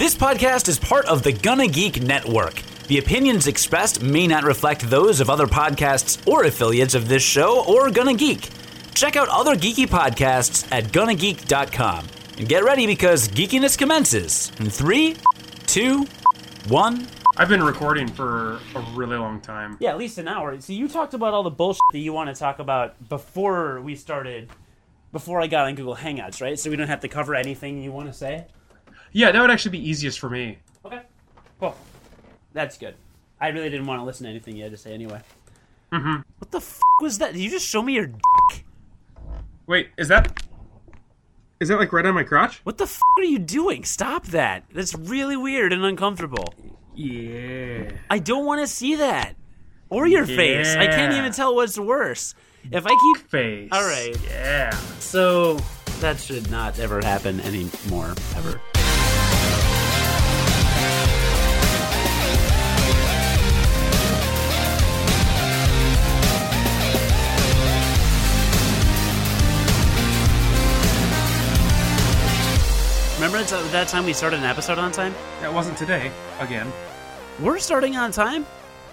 This podcast is part of the Gunna Geek Network. The opinions expressed may not reflect those of other podcasts or affiliates of this show or Gunna Geek. Check out other geeky podcasts at GunnaGeek.com. And get ready because geekiness commences in 3, 2, 1... I've been recording for a really long time. Yeah, at least an hour. So you talked about all the bullshit that you want to talk about before we started, before I got on Google Hangouts, right? So we don't have to cover anything you want to say? Yeah, that would actually be easiest for me. Okay, cool. That's good. I really didn't want to listen to anything you had to say anyway. Mm-hmm. What the f*** was that? Did you just show me your dick? Wait, is that like right on my crotch? What the f*** are you doing? Stop that. That's really weird and uncomfortable. Yeah. I don't want to see that. Or your face. I can't even tell what's worse. If I keep... Face. All right. Yeah. So that should not ever happen anymore, ever. Remember that time we started an episode on time? That wasn't today, again. We're starting on time?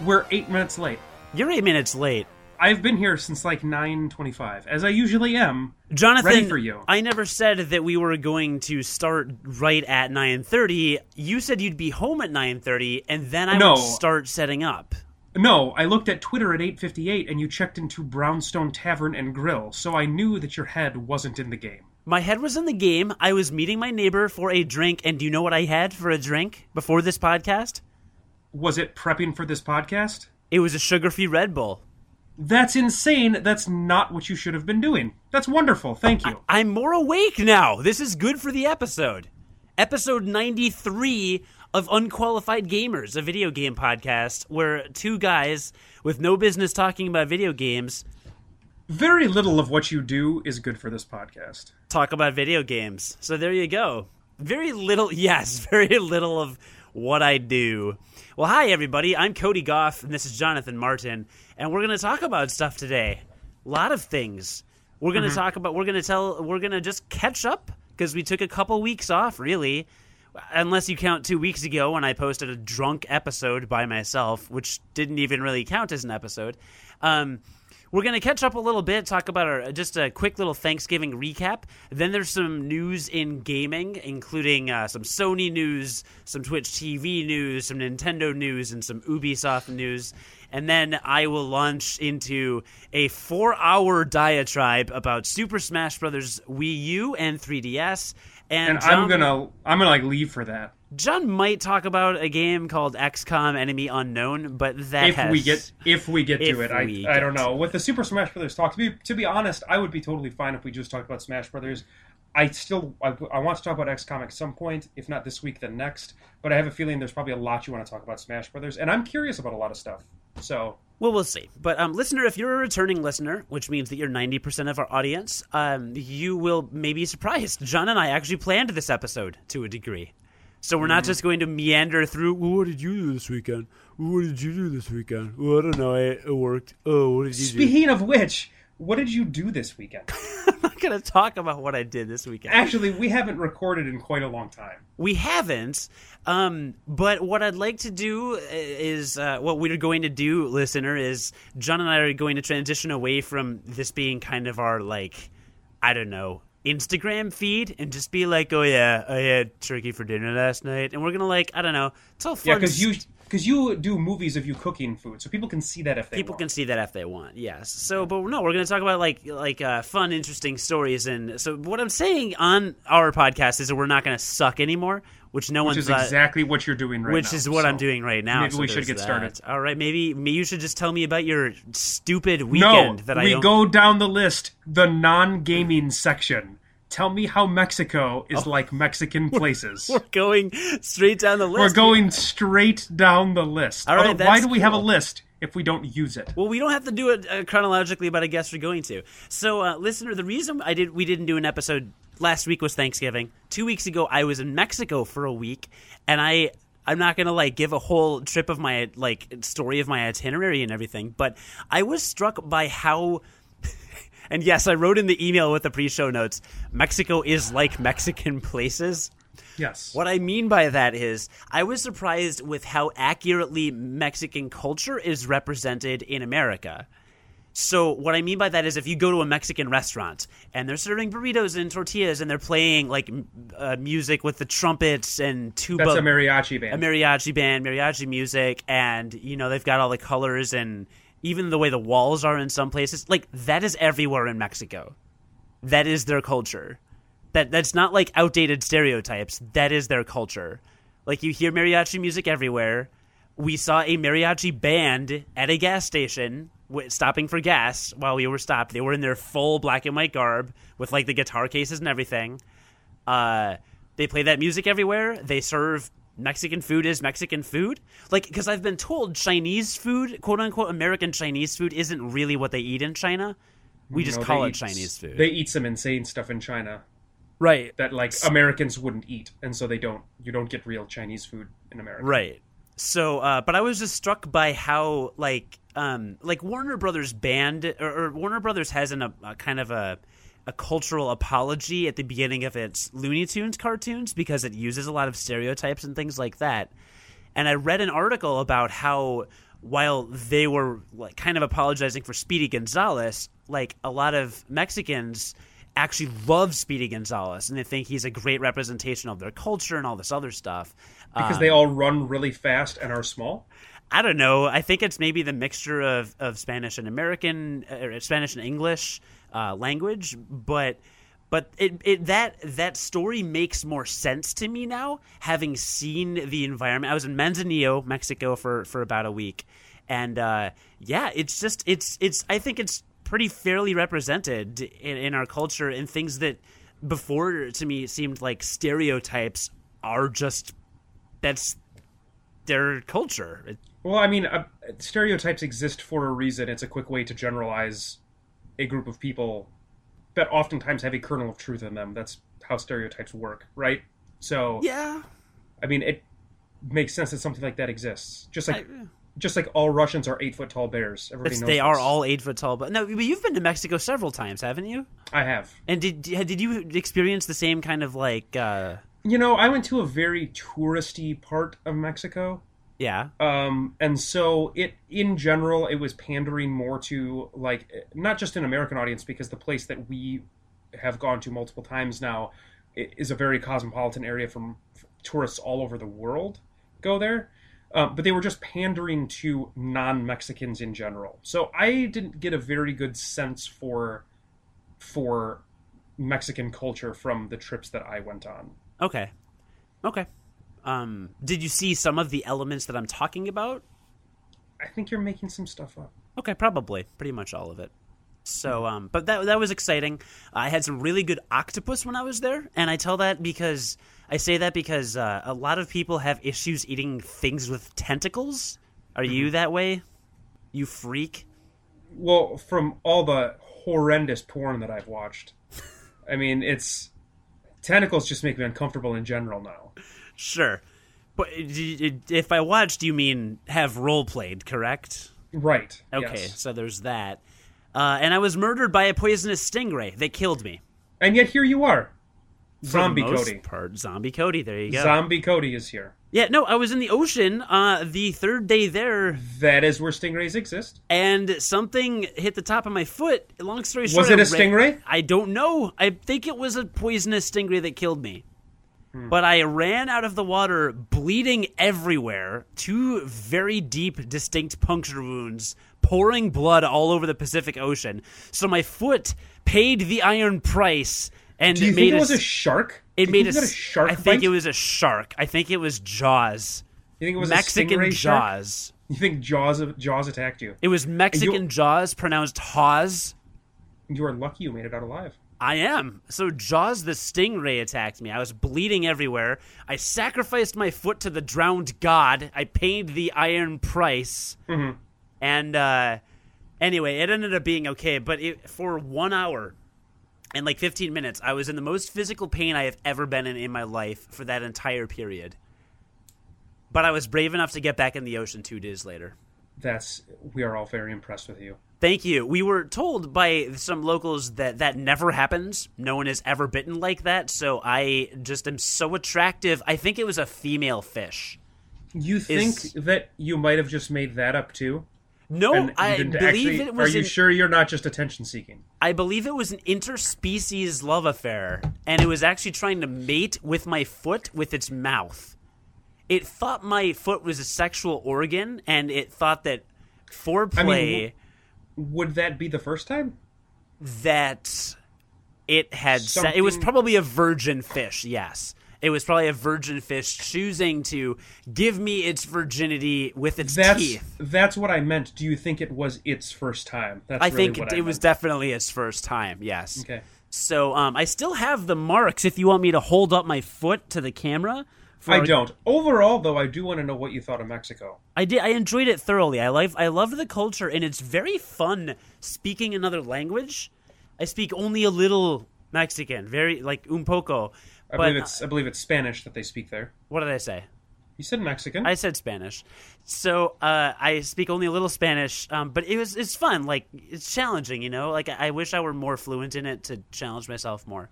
We're 8 minutes late. You're 8 minutes late. I've been here since like 9:25, as I usually am. Jonathan, ready for you. I never said that we were going to start right at 9:30. You said you'd be home at 9:30, and then I would start setting up. No, I looked at Twitter at 8:58, and you checked into Brownstone Tavern and Grill, so I knew that your head wasn't in the game. My head was in the game. I was meeting my neighbor for a drink, and do you know what I had for a drink before this podcast? Was it prepping for this podcast? It was a sugar-free Red Bull. That's insane. That's not what you should have been doing. That's wonderful. Thank you. I'm more awake now. This is good for the episode. Episode 93 of Unqualified Gamers, a video game podcast where two guys with no business talking about video games... Very little of what you do is good for this podcast. Talk about video games. So there you go. Very little, yes, very little of what I do. Well, hi, everybody. I'm Cody Goff, and this is Jonathan Martin. And we're going to talk about stuff today. A lot of things. We're going to talk about, we're going to just catch up because we took a couple weeks off, really. Unless you count 2 weeks ago when I posted a drunk episode by myself, which didn't even really count as an episode. We're going to catch up a little bit, talk about just a quick little Thanksgiving recap. Then there's some news in gaming, including some Sony news, some Twitch TV news, some Nintendo news, and some Ubisoft news. And then I will launch into a 4-hour diatribe about Super Smash Brothers Wii U and 3DS. And John, I'm gonna like leave for that. John might talk about a game called XCOM: Enemy Unknown, but that if we get to it, I don't know. With the Super Smash Brothers talk, to be honest, I would be totally fine if we just talked about Smash Brothers. I want to talk about XCOM at some point, if not this week, then next. But I have a feeling there's probably a lot you want to talk about Smash Brothers, and I'm curious about a lot of stuff. So. Well, we'll see. But listener, if you're a returning listener, which means that you're 90% of our audience, you will maybe be surprised. John and I actually planned this episode to a degree. So we're not just going to meander through, well, what did you do this weekend? What did you do this weekend? Well, I don't know. It worked. Oh, what did you do? Speaking of which, what did you do this weekend? I'm not going to talk about what I did this weekend. Actually, we haven't recorded in quite a long time. We haven't. But what I'd like to do is what we're going to do, listener, is John and I are going to transition away from this being kind of our, like, I don't know, Instagram feed and just be like, oh, yeah, I had turkey for dinner last night. And we're going to, like, I don't know, tell fun. Yeah, because you do movies of you cooking food, so people can see that if they want. People can see that if they want, yes. So, but no, we're going to talk about, like fun, interesting stories. And so what I'm saying on our podcast is that we're not going to suck anymore, which is exactly what you're doing right now. Which is what I'm doing right now. Maybe we should get started. All right, maybe you should just tell me about your stupid weekend. We go down the list, the non-gaming section. Tell me how Mexico is like Mexican places. We're going straight down the list. All right, why do we have a list if we don't use it? Well, we don't have to do it chronologically, but I guess we're going to. So, listener, the reason we didn't do an episode last week was Thanksgiving. 2 weeks ago, I was in Mexico for a week, and I'm not going to like give a whole trip of my like story of my itinerary and everything, but I was struck by how... And yes, I wrote in the email with the pre-show notes, Mexico is like Mexican places. Yes. What I mean by that is I was surprised with how accurately Mexican culture is represented in America. So what I mean by that is if you go to a Mexican restaurant and they're serving burritos and tortillas and they're playing like music with the trumpets and tuba. That's a mariachi band. A mariachi band, mariachi music. And, you know, they've got all the colors and even the way the walls are in some places. Like that is everywhere in Mexico. That is their culture. That's not like outdated stereotypes. That is their culture. Like you hear mariachi music everywhere. We saw a mariachi band at a gas station stopping for gas while we were stopped. They were in their full black and white garb with like the guitar cases and everything. They play that music everywhere. They serve Mexican food is Mexican food. Like, because I've been told Chinese food, quote unquote, American Chinese food isn't really what they eat in China. We just call it Chinese food. They eat some insane stuff in China. Right. That like Americans wouldn't eat. And so you don't get real Chinese food in America. Right. So, but I was just struck by how like Warner Brothers banned or Warner Brothers has a kind of a cultural apology at the beginning of its Looney Tunes cartoons because it uses a lot of stereotypes and things like that. And I read an article about how while they were like kind of apologizing for Speedy Gonzalez, like a lot of Mexicans actually love Speedy Gonzalez and they think he's a great representation of their culture and all this other stuff. Because they all run really fast and are small? I don't know. I think it's maybe the mixture of Spanish and American, or Spanish and English language, but that story makes more sense to me now, having seen the environment. I was in Manzanillo, Mexico for about a week, and yeah, it's just it's I think it's pretty fairly represented in our culture, and things that before to me seemed like stereotypes are just that's their culture. Well, I mean, stereotypes exist for a reason. It's a quick way to generalize a group of people that oftentimes have a kernel of truth in them. That's how stereotypes work, right? So, yeah, I mean, it makes sense that something like that exists. Just like all Russians are 8-foot tall bears. Everybody knows they are all 8-foot tall. But no, you've been to Mexico several times, haven't you? I have. And did you experience the same kind of like? You know, I went to a very touristy part of Mexico. Yeah. And so in general, it was pandering more to, like, not just an American audience, because the place that we have gone to multiple times now is a very cosmopolitan area from tourists all over the world go there. But they were just pandering to non-Mexicans in general. So I didn't get a very good sense for Mexican culture from the trips that I went on. Okay. Did you see some of the elements that I'm talking about? I think you're making some stuff up. Okay, probably. Pretty much all of it. So, but that was exciting. I had some really good octopus when I was there, and I say that because a lot of people have issues eating things with tentacles. Are you that way? You freak? Well, from all the horrendous porn that I've watched, I mean, it's tentacles just make me uncomfortable in general now. Sure. But if I watched, you mean have role-played, correct? Right. Okay, yes. So there's that. And I was murdered by a poisonous stingray that killed me. And yet here you are. Zombie Cody. For the most part, Zombie Cody, there you go. Zombie Cody is here. Yeah, no, I was in the ocean the third day there. That is where stingrays exist. And something hit the top of my foot. Long story short. Was it a stingray? I don't know. I think it was a poisonous stingray that killed me. But I ran out of the water bleeding everywhere, 2 very deep, distinct puncture wounds, pouring blood all over the Pacific Ocean. So my foot paid the iron price. And Do you think it was a shark? I think it was a shark. I think it was Jaws. You think it was Mexican a Jaws? Shark? You think Jaws attacked you? It was Mexican Jaws, pronounced Haws. You are lucky you made it out alive. I am. So Jaws the stingray attacked me. I was bleeding everywhere. I sacrificed my foot to the drowned god. I paid the iron price. Mm-hmm. And anyway, it ended up being okay. But for 1 hour and like 15 minutes, I was in the most physical pain I have ever been in my life for that entire period. But I was brave enough to get back in the ocean 2 days later. we are all very impressed with you. Thank you. We were told by some locals that that never happens. No one is ever bitten like that. So I just am so attractive. I think it was a female fish. You think that you might have just made that up too? No, I believe it was... Are you sure you're not just attention-seeking? I believe it was an interspecies love affair, and it was actually trying to mate with my foot with its mouth. It thought my foot was a sexual organ, and it thought that foreplay... I mean, would that be the first time? That it had... It was probably a virgin fish, yes. It was probably a virgin fish choosing to give me its virginity with its teeth. That's what I meant. Do you think it was its first time? I think it was definitely its first time, yes. Okay. So I still have the marks if you want me to hold up my foot to the camera. I don't. Overall, though, I do want to know what you thought of Mexico. I did. I enjoyed it thoroughly. I love the culture, and it's very fun speaking another language. I speak only a little Mexican, very, like, un poco. I believe it's Spanish that they speak there. What did I say? You said Mexican. I said Spanish. So I speak only a little Spanish, but it's fun. Like, it's challenging, you know. Like, I wish I were more fluent in it to challenge myself more.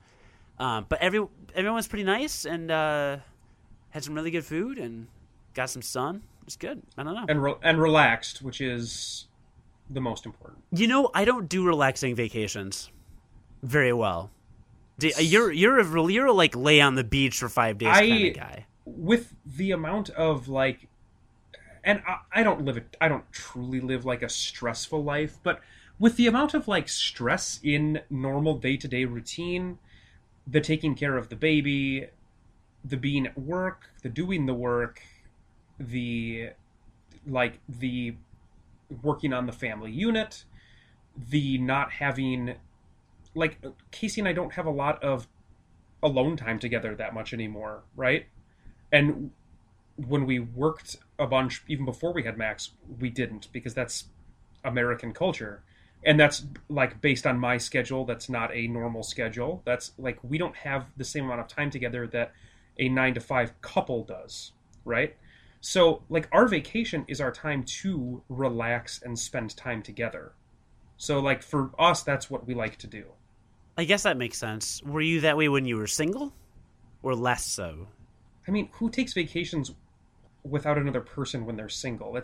But everyone's pretty nice and had some really good food and got some sun. It was good. I don't know. And relaxed, which is the most important. You know, I don't do relaxing vacations very well. You're a like lay on the beach for 5 days kind of guy. With the amount of like, and I don't truly live like a stressful life, but with the amount of like stress in normal day-to-day routine, the taking care of the baby, the being at work, the doing the work, the working on the family unit, the not having. Like, Casey and I don't have a lot of alone time together that much anymore, right? And when we worked a bunch, even before we had Max, we didn't, because that's American culture. And that's, like, based on my schedule. That's not a normal schedule. That's, like, we don't have the same amount of time together that a 9-to-5 couple does, right? So, like, our vacation is our time to relax and spend time together. So, like, for us, that's what we like to do. I guess that makes sense. Were you that way when you were single? Or less so? I mean, who takes vacations without another person when they're single?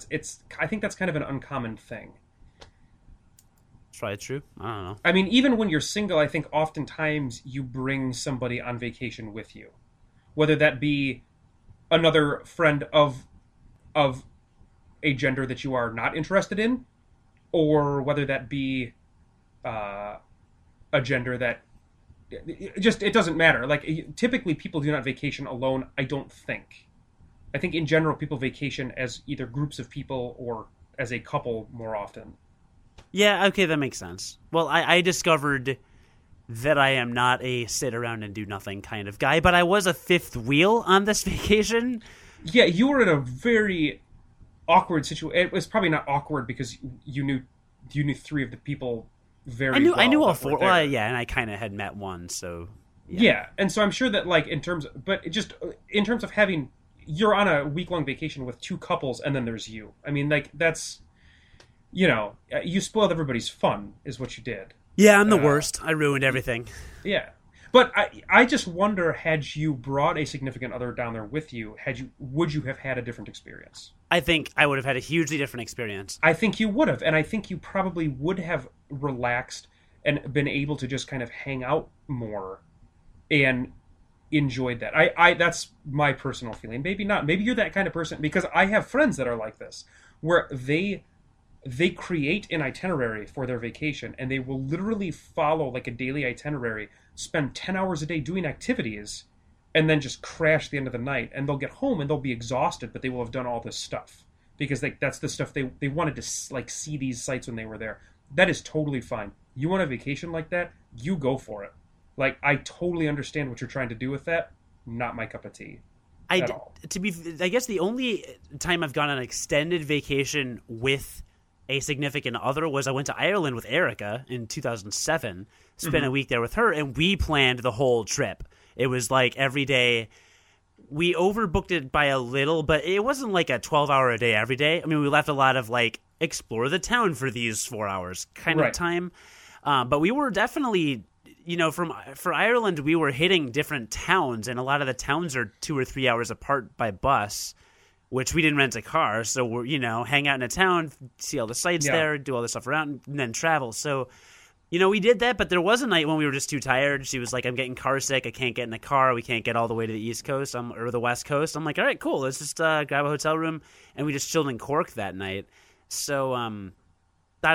I think that's kind of an uncommon thing. It's probably true. I don't know. I mean, even when you're single, I think oftentimes you bring somebody on vacation with you. Whether that be another friend of a gender that you are not interested in, or whether that be a gender that... It doesn't matter. Like, typically people do not vacation alone, I don't think. I think in general people vacation as either groups of people or as a couple more often. Yeah, okay, that makes sense. Well, I discovered that I am not a sit around and do nothing kind of guy, but I was a fifth wheel on this vacation. Yeah, you were in a very... awkward situation. It was probably not awkward because you knew three of the people very well. I knew all four. Well, yeah, and I kind of had met one, so yeah. And so I'm sure that like in terms of having you're on a week-long vacation with two couples and then there's you. I mean, like that's you spoiled everybody's fun is what you did. Yeah, I'm the worst. I ruined everything. Yeah. But I just wonder, had you brought a significant other down there with you, would you have had a different experience? I think I would have had a hugely different experience. I think you would have, and I think you probably would have relaxed and been able to just kind of hang out more and enjoyed that. That's my personal feeling. Maybe not. Maybe you're that kind of person, because I have friends that are like this, where they create an itinerary for their vacation, and they will literally follow like a daily itinerary, spend 10 hours a day doing activities, and then just crash the end of the night. And they'll get home and they'll be exhausted, but they will have done all this stuff because that's the stuff they wanted to like see these sites when they were there. That is totally fine. You want a vacation like that? You go for it. Like, I totally understand what you're trying to do with that. Not my cup of tea. I guess the only time I've gone on an extended vacation with a significant other was I went to Ireland with Erica in 2007, spent a week there with her, and we planned the whole trip. It was like every day. We overbooked it by a little, but it wasn't like a 12-hour a day every day. I mean, we left a lot of like explore the town for these 4 hours kind of time. But we were definitely, you know, for Ireland, we were hitting different towns, and a lot of the towns are 2 or 3 hours apart by bus, which we didn't rent a car. So we're, you know, hang out in a town, see all the sights there, do all this stuff around, and then travel. So, you know, we did that, but there was a night when we were just too tired. She was like, I'm getting car sick. I can't get in the car. We can't get all the way to the East Coast or the West Coast. I'm like, all right, cool. Let's just grab a hotel room. And we just chilled in Cork that night. So, I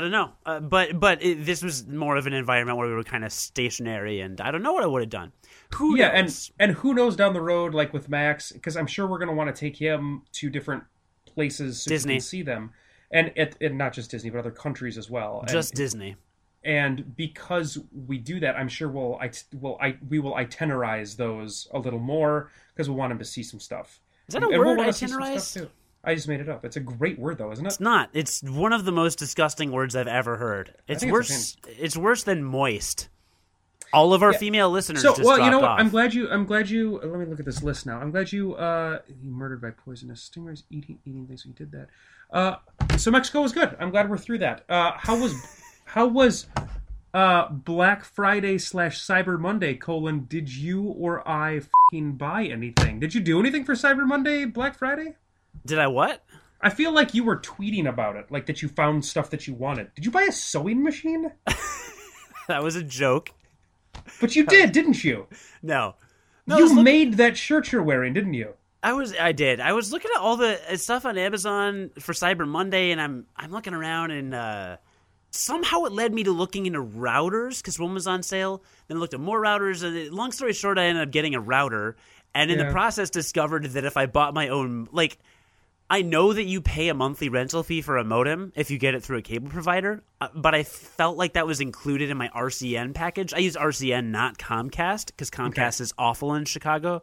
don't know. But this was more of an environment where we were kind of stationary, and I don't know what I would have done. Who knows? And who knows down the road, like with Max, because I'm sure we're going to want to take him to different places so Disney. He can see them. And not just Disney, but other countries as well. Disney. And because we do that, I'm sure we will itinerize those a little more because we'll want him to see some stuff. Is that a word, itinerize? I just made it up. It's a great word, though, isn't it? It's not. It's one of the most disgusting words I've ever heard. It's worse than moist. All of our female listeners just dropped you know what? Off. I'm glad you. Let me look at this list now. I'm glad you. He murdered by poisonous stingrays, eating things. We did that. So Mexico was good. I'm glad we're through that. How was Black Friday / Cyber Monday? Did you or I fucking buy anything? Did you do anything for Cyber Monday, Black Friday? Did I what? I feel like you were tweeting about it, like that you found stuff that you wanted. Did you buy a sewing machine? That was a joke. But you did, didn't you? No. You made that shirt you're wearing, didn't you? I did. I was looking at all the stuff on Amazon for Cyber Monday, and I'm looking around, and somehow it led me to looking into routers, because one was on sale. Then I looked at more routers. And long story short, I ended up getting a router, and in the process discovered that if I bought my own, like... I know that you pay a monthly rental fee for a modem if you get it through a cable provider, but I felt like that was included in my RCN package. I use RCN, not Comcast, because Comcast is awful in Chicago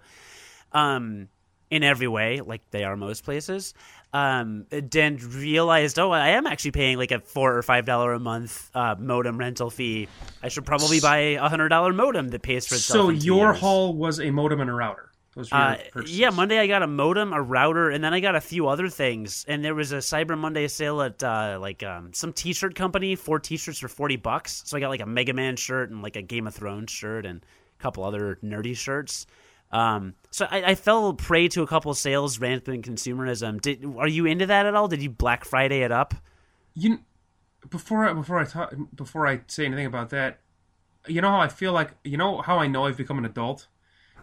in every way, like they are most places. Then realized, I am actually paying like a $4 or $5 a month modem rental fee. I should probably buy a $100 modem that pays for itself. So your haul was a modem and a router. Monday I got a modem, a router, and then I got a few other things. And there was a Cyber Monday sale at some T-shirt company, 4 T-shirts for $40. So I got like a Mega Man shirt and like a Game of Thrones shirt and a couple other nerdy shirts. So I fell prey to a couple of sales, rampant consumerism. Are you into that at all? Did you Black Friday it up? Before I say anything about that, you know how I know I've become an adult?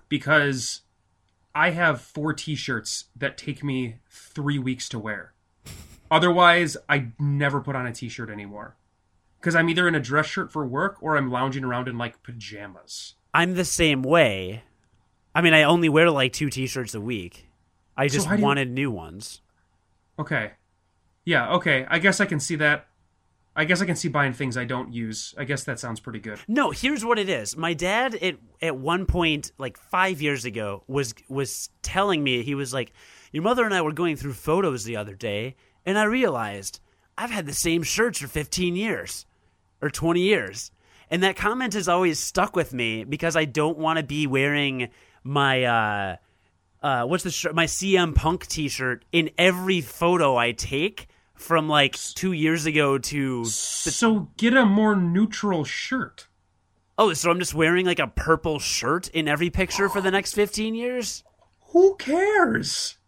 Because I have 4 T-shirts that take me 3 weeks to wear. Otherwise, I never put on a T-shirt anymore. Because I'm either in a dress shirt for work or I'm lounging around in, like, pajamas. I'm the same way. I mean, I only wear, like, 2 T-shirts a week. I just wanted new ones. Okay. Yeah, okay. I guess I can see that. I guess I can see buying things I don't use. I guess that sounds pretty good. No, here's what it is. My dad, at one point, like 5 years ago, was telling me, he was like, your mother and I were going through photos the other day, and I realized I've had the same shirts for 15 years or 20 years. And that comment has always stuck with me because I don't want to be wearing my my CM Punk T-shirt in every photo I take. From like 2 years ago to... So get a more neutral shirt. Oh, so I'm just wearing like a purple shirt in every picture for the next 15 years? Who cares?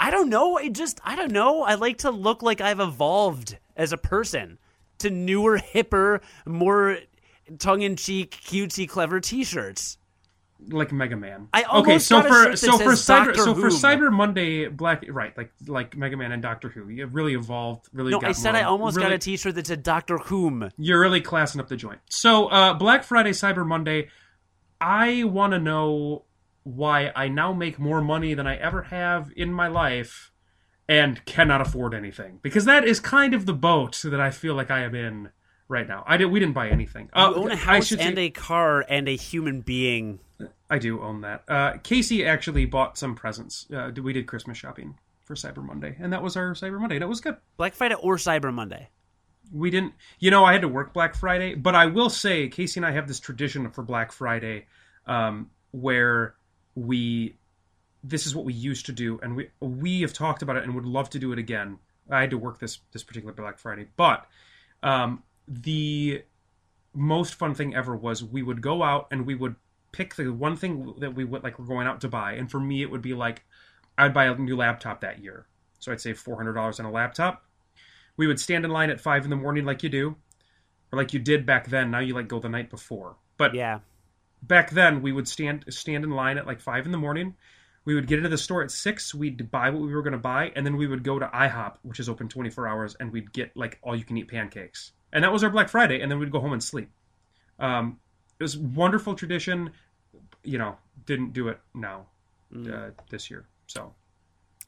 I don't know. I don't know. I like to look like I've evolved as a person to newer, hipper, more tongue-in-cheek, cutesy, clever T-shirts. Like Mega Man. So for Cyber Monday, like Mega Man and Dr. Who, you really evolved. I almost got a T-shirt that said Dr. Whom. You're really classing up the joint. So Black Friday, Cyber Monday. I want to know why I now make more money than I ever have in my life, and cannot afford anything, because that is kind of the boat that I feel like I am in right now. We didn't buy anything. You own a house and a car and a human being. I do own that. Casey actually bought some presents. We did Christmas shopping for Cyber Monday, and that was our Cyber Monday. That was good. Black Friday or Cyber Monday? We didn't. You know, I had to work Black Friday, but I will say Casey and I have this tradition for Black Friday where this is what we used to do, and we have talked about it and would love to do it again. I had to work this particular Black Friday, but the most fun thing ever was we would go out and we would pick the one thing that we would like we're going out to buy. And for me, it would be like, I'd buy a new laptop that year. So I'd save $400 on a laptop. We would stand in line at 5 a.m. like you do, or like you did back then. Now you like go the night before, but yeah, back then we would stand in line at like 5 a.m. We would get into the store at 6. We'd buy what we were going to buy. And then we would go to IHOP, which is open 24 hours. And we'd get like all you can eat pancakes. And that was our Black Friday. And then we'd go home and sleep. It was a wonderful tradition, you know, didn't do it now this year. So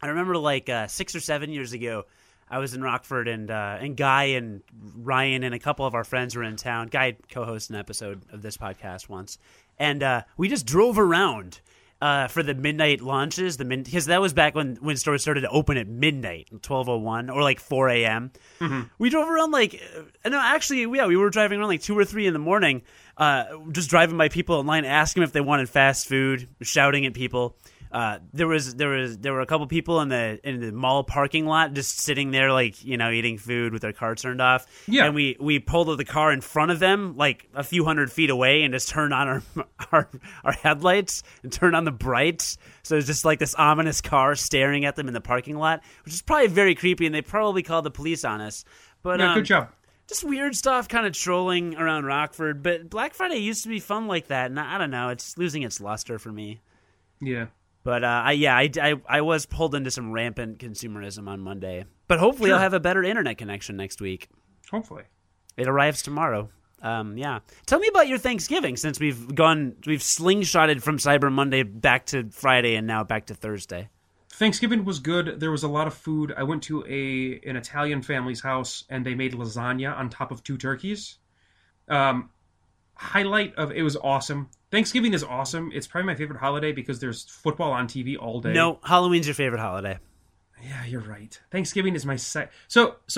I remember like 6 or 7 years ago, I was in Rockford and Guy and Ryan and a couple of our friends were in town. Guy co-hosted an episode of this podcast once. And we just drove around. For the midnight launches, because that was back when stores started to open at midnight, 12:01 or like 4 a.m. Mm-hmm. We drove around like, no, actually, yeah, we were driving around like 2 or 3 in the morning, just driving by people in line, asking them if they wanted fast food, shouting at people. There were a couple people in the mall parking lot just sitting there, like, you know, eating food with their car turned off. Yeah. And we pulled up the car in front of them, like a few hundred feet away, and just turned on our headlights and turned on the brights. So it's just like this ominous car staring at them in the parking lot, which is probably very creepy, and they probably called the police on us. But yeah, good job. Just weird stuff, kind of trolling around Rockford. But Black Friday used to be fun like that, and I don't know, it's losing its luster for me. Yeah. But I was pulled into some rampant consumerism on Monday. But hopefully I'll have a better internet connection next week. Hopefully. It arrives tomorrow. Yeah. Tell me about your Thanksgiving, since we've slingshotted from Cyber Monday back to Friday and now back to Thursday. Thanksgiving was good. There was a lot of food. I went to an Italian family's house, and they made lasagna on top of 2 turkeys. Highlight of it was awesome. Thanksgiving is awesome. It's probably my favorite holiday because there's football on TV all day. No, Halloween's your favorite holiday. Yeah, you're right. Thanksgiving is my so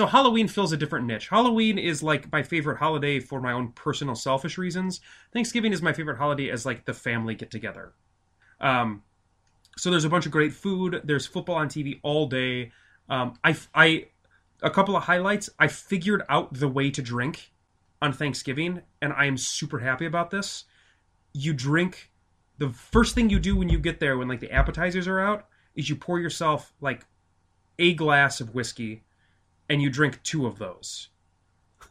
Halloween fills a different niche. Halloween is like my favorite holiday for my own personal selfish reasons. Thanksgiving is my favorite holiday as like the family get together. So there's a bunch of great food. There's football on TV all day. A couple of highlights. I figured out the way to drink on Thanksgiving, and I am super happy about this. You drink, the first thing you do when you get there, when like the appetizers are out, is you pour yourself like a glass of whiskey and you drink 2 of those.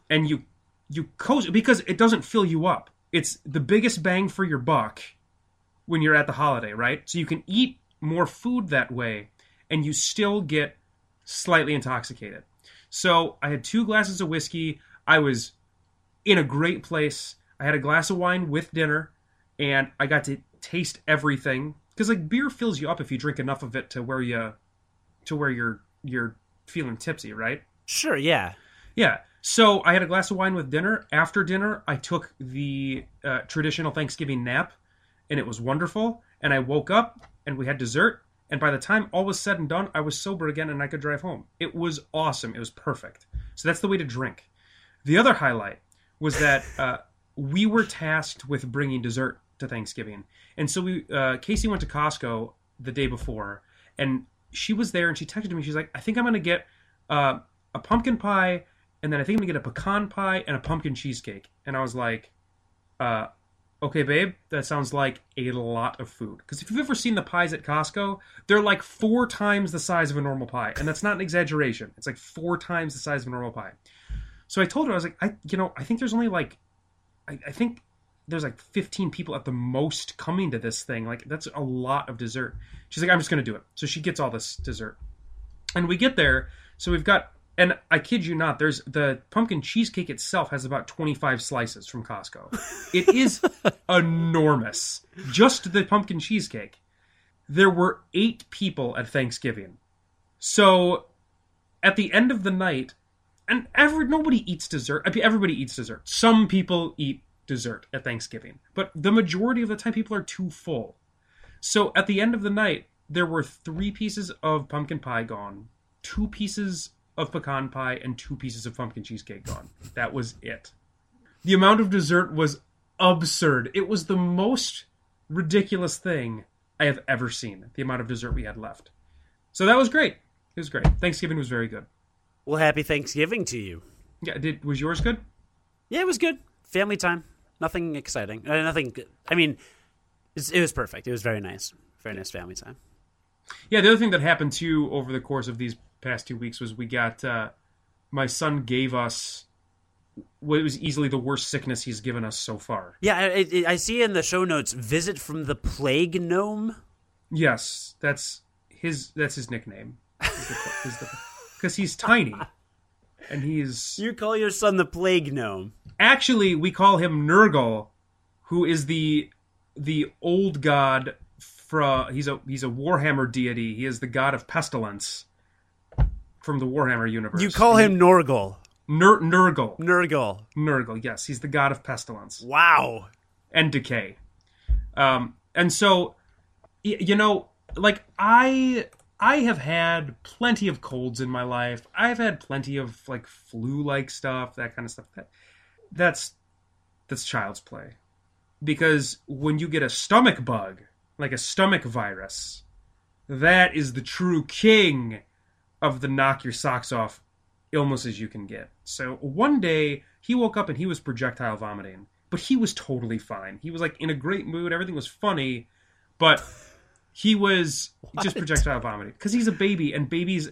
And you coast, because it doesn't fill you up. It's the biggest bang for your buck when you're at the holiday, right? So you can eat more food that way and you still get slightly intoxicated. So I had 2 glasses of whiskey. I was in a great place. I had a glass of wine with dinner. And I got to taste everything, because like beer fills you up if you drink enough of it to where you're feeling tipsy, right? Sure, yeah. Yeah. So I had a glass of wine with dinner. After dinner, I took the traditional Thanksgiving nap, and it was wonderful. And I woke up, and we had dessert. And by the time all was said and done, I was sober again, and I could drive home. It was awesome. It was perfect. So that's the way to drink. The other highlight was that we were tasked with bringing dessert to Thanksgiving. And so Casey went to Costco the day before, and she was there, and she texted me. She's like, I think I'm going to get a pumpkin pie, and then I think I'm going to get a pecan pie and a pumpkin cheesecake. And I was like, okay, babe, that sounds like a lot of food. Because if you've ever seen the pies at Costco, they're like 4 times the size of a normal pie. And that's not an exaggeration. It's like 4 times the size of a normal pie. So I told her, I was like, I think there's only like, I think there's like 15 people at the most coming to this thing. Like, that's a lot of dessert. She's like, I'm just going to do it. So she gets all this dessert. And we get there. So we've got, and I kid you not, there's the pumpkin cheesecake itself has about 25 slices from Costco. It is enormous. Just the pumpkin cheesecake. There were 8 people at Thanksgiving. So at the end of the night, and nobody eats dessert. I mean, everybody eats dessert. Some people eat dessert at Thanksgiving. But the majority of the time, people are too full. So at the end of the night, there were 3 pieces of pumpkin pie gone, 2 pieces of pecan pie, and 2 pieces of pumpkin cheesecake gone. That was it. The amount of dessert was absurd. It was the most ridiculous thing I have ever seen, the amount of dessert we had left. So that was great. It was great. Thanksgiving was very good. Well, happy Thanksgiving to you. Yeah, was yours good? Yeah, it was good. Family time. Nothing exciting. Nothing. I mean, it was perfect. It was very nice. Very nice family time. Yeah, the other thing that happened too over the course of these past 2 weeks was we got my son gave us what was easily the worst sickness he's given us so far. Yeah, I see in the show notes visit from the plague gnome. Yes, that's his nickname. Because he's tiny. And you call your son the plague gnome. Actually, we call him Nurgle, who is the old god. He's a Warhammer deity. He is the god of pestilence from the Warhammer universe. You call him Nurgle. Nurgle. Nurgle. Nurgle. Yes, he's the god of pestilence. Wow. And decay. And so, you know, like I have had plenty of colds in my life. I've had plenty of like flu-like stuff, that kind of stuff. That's child's play, because when you get a stomach bug, like a stomach virus, that is the true king of the knock your socks off illnesses you can get. So one day he woke up and he was projectile vomiting, but he was totally fine. He was like in a great mood. Everything was funny, but he was just projectile vomiting because he's a baby, and babies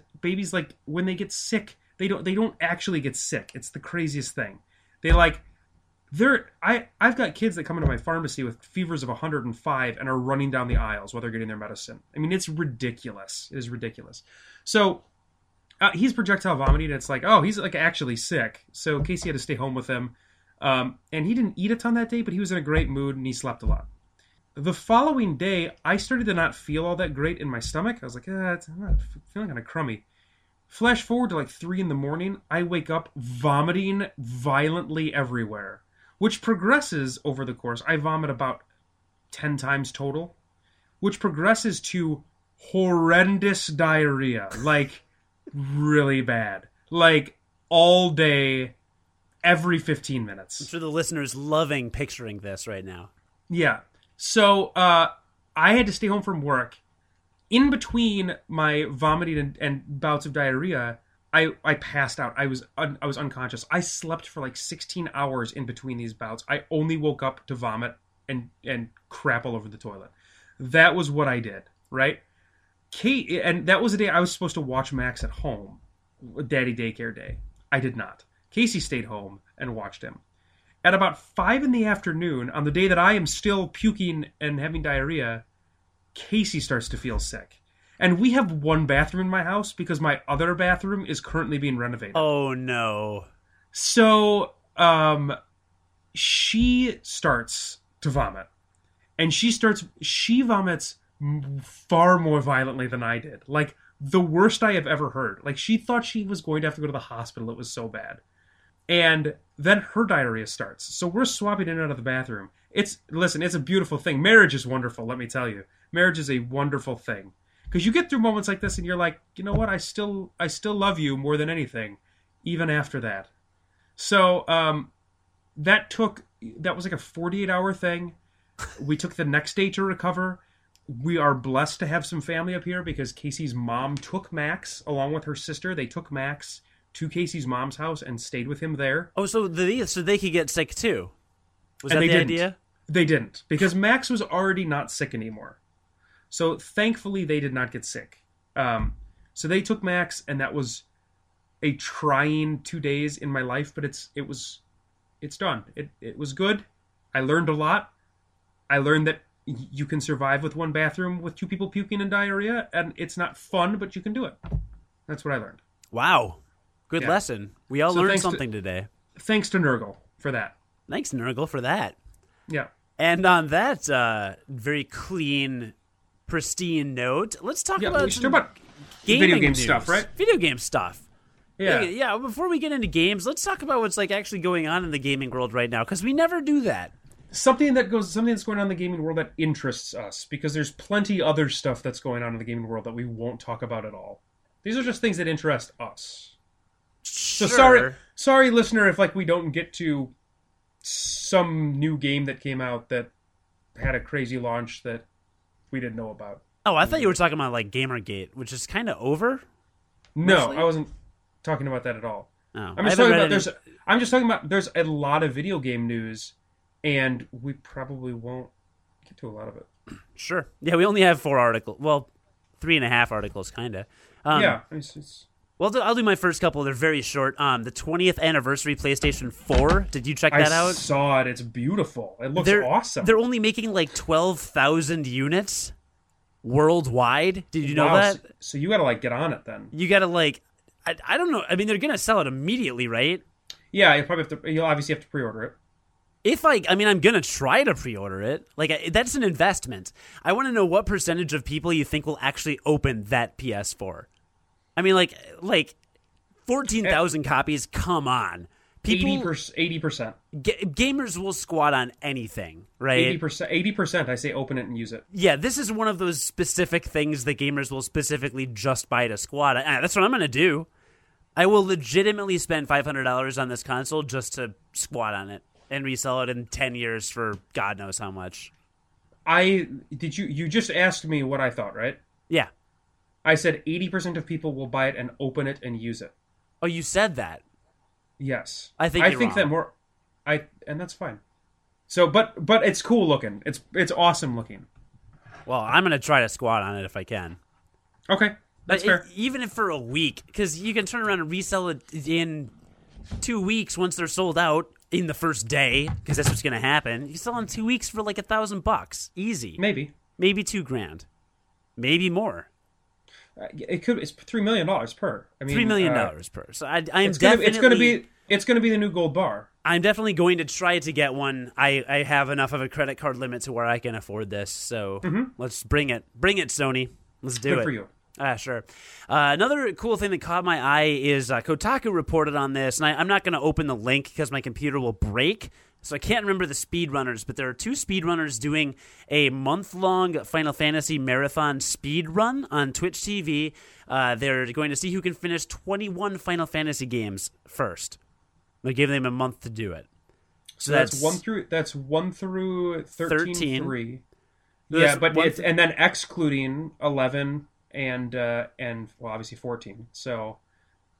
like when they get sick, they don't actually get sick. It's the craziest thing. I've got kids that come into my pharmacy with fevers of 105 and are running down the aisles while they're getting their medicine. I mean, it's ridiculous. It is ridiculous. So he's projectile vomiting. And it's like, oh, he's like actually sick. So Casey had to stay home with him. And he didn't eat a ton that day, but he was in a great mood and he slept a lot. The following day, I started to not feel all that great in my stomach. I was like, I'm not feeling kind of crummy. Flash forward to like 3 a.m. I wake up vomiting violently everywhere, which progresses over the course. I vomit about 10 times total, which progresses to horrendous diarrhea, like really bad, like all day, every 15 minutes. I'm sure the listener's loving picturing this right now. Yeah. So I had to stay home from work. In between my vomiting and bouts of diarrhea, I passed out. I was unconscious. I slept for like 16 hours in between these bouts. I only woke up to vomit and crap all over the toilet. That was what I did, right? And that was the day I was supposed to watch Max at home, daddy daycare day. I did not. Casey stayed home and watched him. At about 5 p.m, on the day that I am still puking and having diarrhea, Casey starts to feel sick. And we have one bathroom in my house because my other bathroom is currently being renovated. Oh, no. So she starts to vomit. And she vomits far more violently than I did. Like, the worst I have ever heard. Like, she thought she was going to have to go to the hospital. It was so bad. And then her diarrhea starts. So we're swapping in and out of the bathroom. It's a beautiful thing. Marriage is wonderful, let me tell you. Marriage is a wonderful thing. Because you get through moments like this and you're like, you know what? I still love you more than anything, even after that. So that was like a 48-hour thing. We took the next day to recover. We are blessed to have some family up here because Casey's mom took Max along with her sister. They took Max to Casey's mom's house and stayed with him there. Oh, so they could get sick too. Was that the idea? They didn't, because Max was already not sick anymore. So thankfully, they did not get sick. So they took Max, and that was a trying 2 days in my life, but it's done. It was good. I learned a lot. I learned that you can survive with one bathroom with two people puking and diarrhea, and it's not fun, but you can do it. That's what I learned. Wow. Good lesson. We all learned something today. Thanks to Nurgle for that. Thanks, Nurgle, for that. Yeah. And on that very clean, pristine note, let's talk about video game stuff, right? Video game stuff. Yeah. Before we get into games, let's talk about what's like actually going on in the gaming world right now, because we never do that. Something that's going on in the gaming world that interests us, because there's plenty other stuff that's going on in the gaming world that we won't talk about at all. These are just things that interest us. Sure. So sorry, listener, if like we don't get to some new game that came out that had a crazy launch that we didn't know about. Oh, I thought you were talking about like Gamergate, which is kind of over. No, mostly. I wasn't. talking about that at all. Oh, I'm just talking about there's a lot of video game news, and we probably won't get to a lot of it. Sure. Yeah, we only have 4 articles. Well, 3.5 articles, kind of. Yeah. Well, I'll do my first couple. They're very short. The 20th anniversary PlayStation 4. Did you check that out? I saw it. It's beautiful. It looks awesome. They're only making like 12,000 units worldwide. Did you know that? So you got to like get on it then. You got to like, I don't know. I mean, they're going to sell it immediately, right? Yeah, you'll obviously have to pre-order it. I'm going to try to pre-order it. That's an investment. I want to know what percentage of people you think will actually open that PS4. I mean, 14,000 copies, come on. People, 80%. Gamers will squat on anything, right? 80%, I say open it and use it. Yeah, this is one of those specific things that gamers will specifically just buy to squat on. That's what I'm going to do. I will legitimately spend $500 on this console just to squat on it and resell it in 10 years for God knows how much. You just asked me what I thought, right? Yeah. I said 80% of people will buy it and open it and use it. Oh, you said that. Yes. I think that more. And that's fine. So, but it's cool looking. It's awesome looking. Well, I'm gonna try to squat on it if I can. Okay, that's fair. Even if for a week, because you can turn around and resell it in 2 weeks once they're sold out in the first day, because that's what's gonna happen. You sell in 2 weeks for like $1,000, easy. Maybe $2,000, maybe more. It could. It's $3 million per. $3 million per. So I'm definitely. It's going to be the new gold bar. I'm definitely going to try to get one. I have enough of a credit card limit to where I can afford this. So let's bring it. Bring it, Sony. Let's do it. Good for you. Ah, sure. Another cool thing that caught my eye is Kotaku reported on this, and I'm not going to open the link because my computer will break. So I can't remember the speedrunners, but there are 2 speedrunners doing a month-long Final Fantasy marathon speedrun on Twitch TV. They're going to see who can finish 21 Final Fantasy games first. They give them a month to do it. So that's 1 through 13. Yeah, but and then excluding 11 and well, obviously 14. So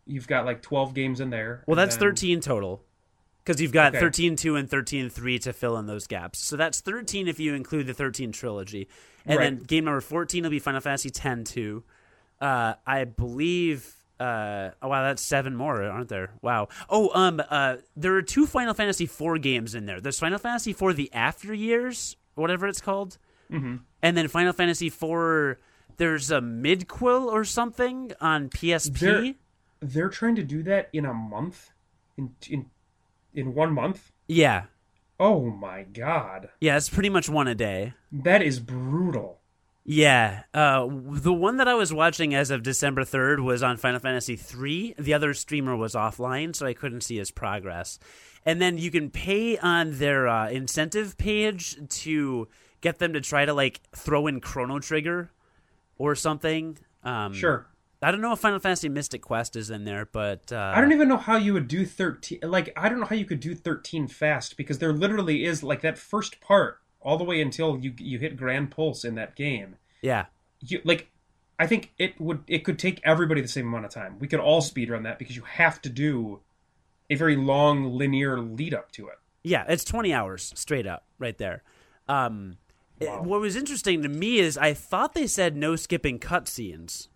you've got like 12 games in there. Well, that's 13 total. Because you've got 13-2 and 13-3 to fill in those gaps. So that's 13 if you include the 13 trilogy. And then game number 14 will be Final Fantasy X-2. I believe... oh, wow, that's 7 more, aren't there? Wow. Oh, there are 2 Final Fantasy IV games in there. There's Final Fantasy IV The After Years, whatever it's called. Mm-hmm. And then Final Fantasy IV, there's a midquel or something on PSP. They're trying to do that in a month? In 1 month? Yeah. Oh, my God. Yeah, it's pretty much one a day. That is brutal. Yeah. The one that I was watching as of December 3rd was on Final Fantasy III. The other streamer was offline, so I couldn't see his progress. And then you can pay on their incentive page to get them to try to, like, throw in Chrono Trigger or something. Sure. I don't know if Final Fantasy Mystic Quest is in there, but... I don't even know how you would do 13... Like, I don't know how you could do 13 fast, because there literally is, like, that first part, all the way until you hit Grand Pulse in that game. Yeah. I think it could take everybody the same amount of time. We could all speedrun that, because you have to do a very long, linear lead-up to it. Yeah, it's 20 hours straight up, right there. Wow. What was interesting to me is I thought they said no skipping cutscenes.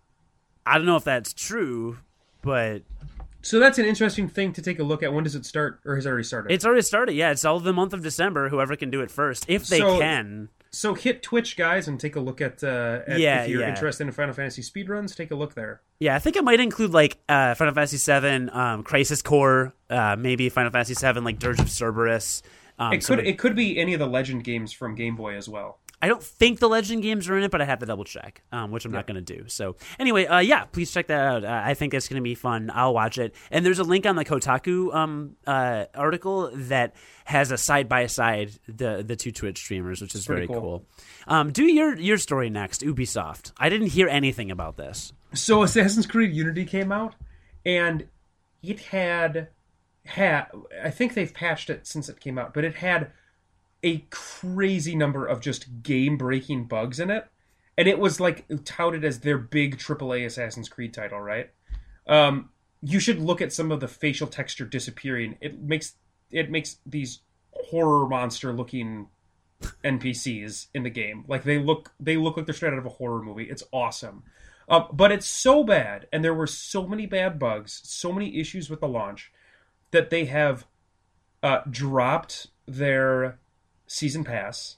I don't know if that's true, but... So that's an interesting thing to take a look at. When does it start, or has it already started? It's already started, yeah. It's all the month of December, whoever can do it first, if they can. So hit Twitch, guys, and take a look if you're interested in Final Fantasy speedruns, take a look there. Yeah, I think it might include, Final Fantasy VII, Crisis Core, maybe Final Fantasy VII, Dirge of Cerberus. It could be any of the Legend games from Game Boy as well. I don't think the Legend games are in it, but I have to double check, which I'm not going to do. So anyway, please check that out. I think it's going to be fun. I'll watch it. And there's a link on the Kotaku article that has a side-by-side, the 2 Twitch streamers, which is very cool. Do your story next, Ubisoft. I didn't hear anything about this. So Assassin's Creed Unity came out, and it had I think they've patched it since it came out, but it had... a crazy number of just game-breaking bugs in it. And it was touted as their big AAA Assassin's Creed title, right? you should look at some of the facial texture disappearing. It makes these horror monster looking NPCs in the game. Like they look like they're straight out of a horror movie. It's awesome. But it's so bad, and there were so many bad bugs, so many issues with the launch, that they have dropped their season pass,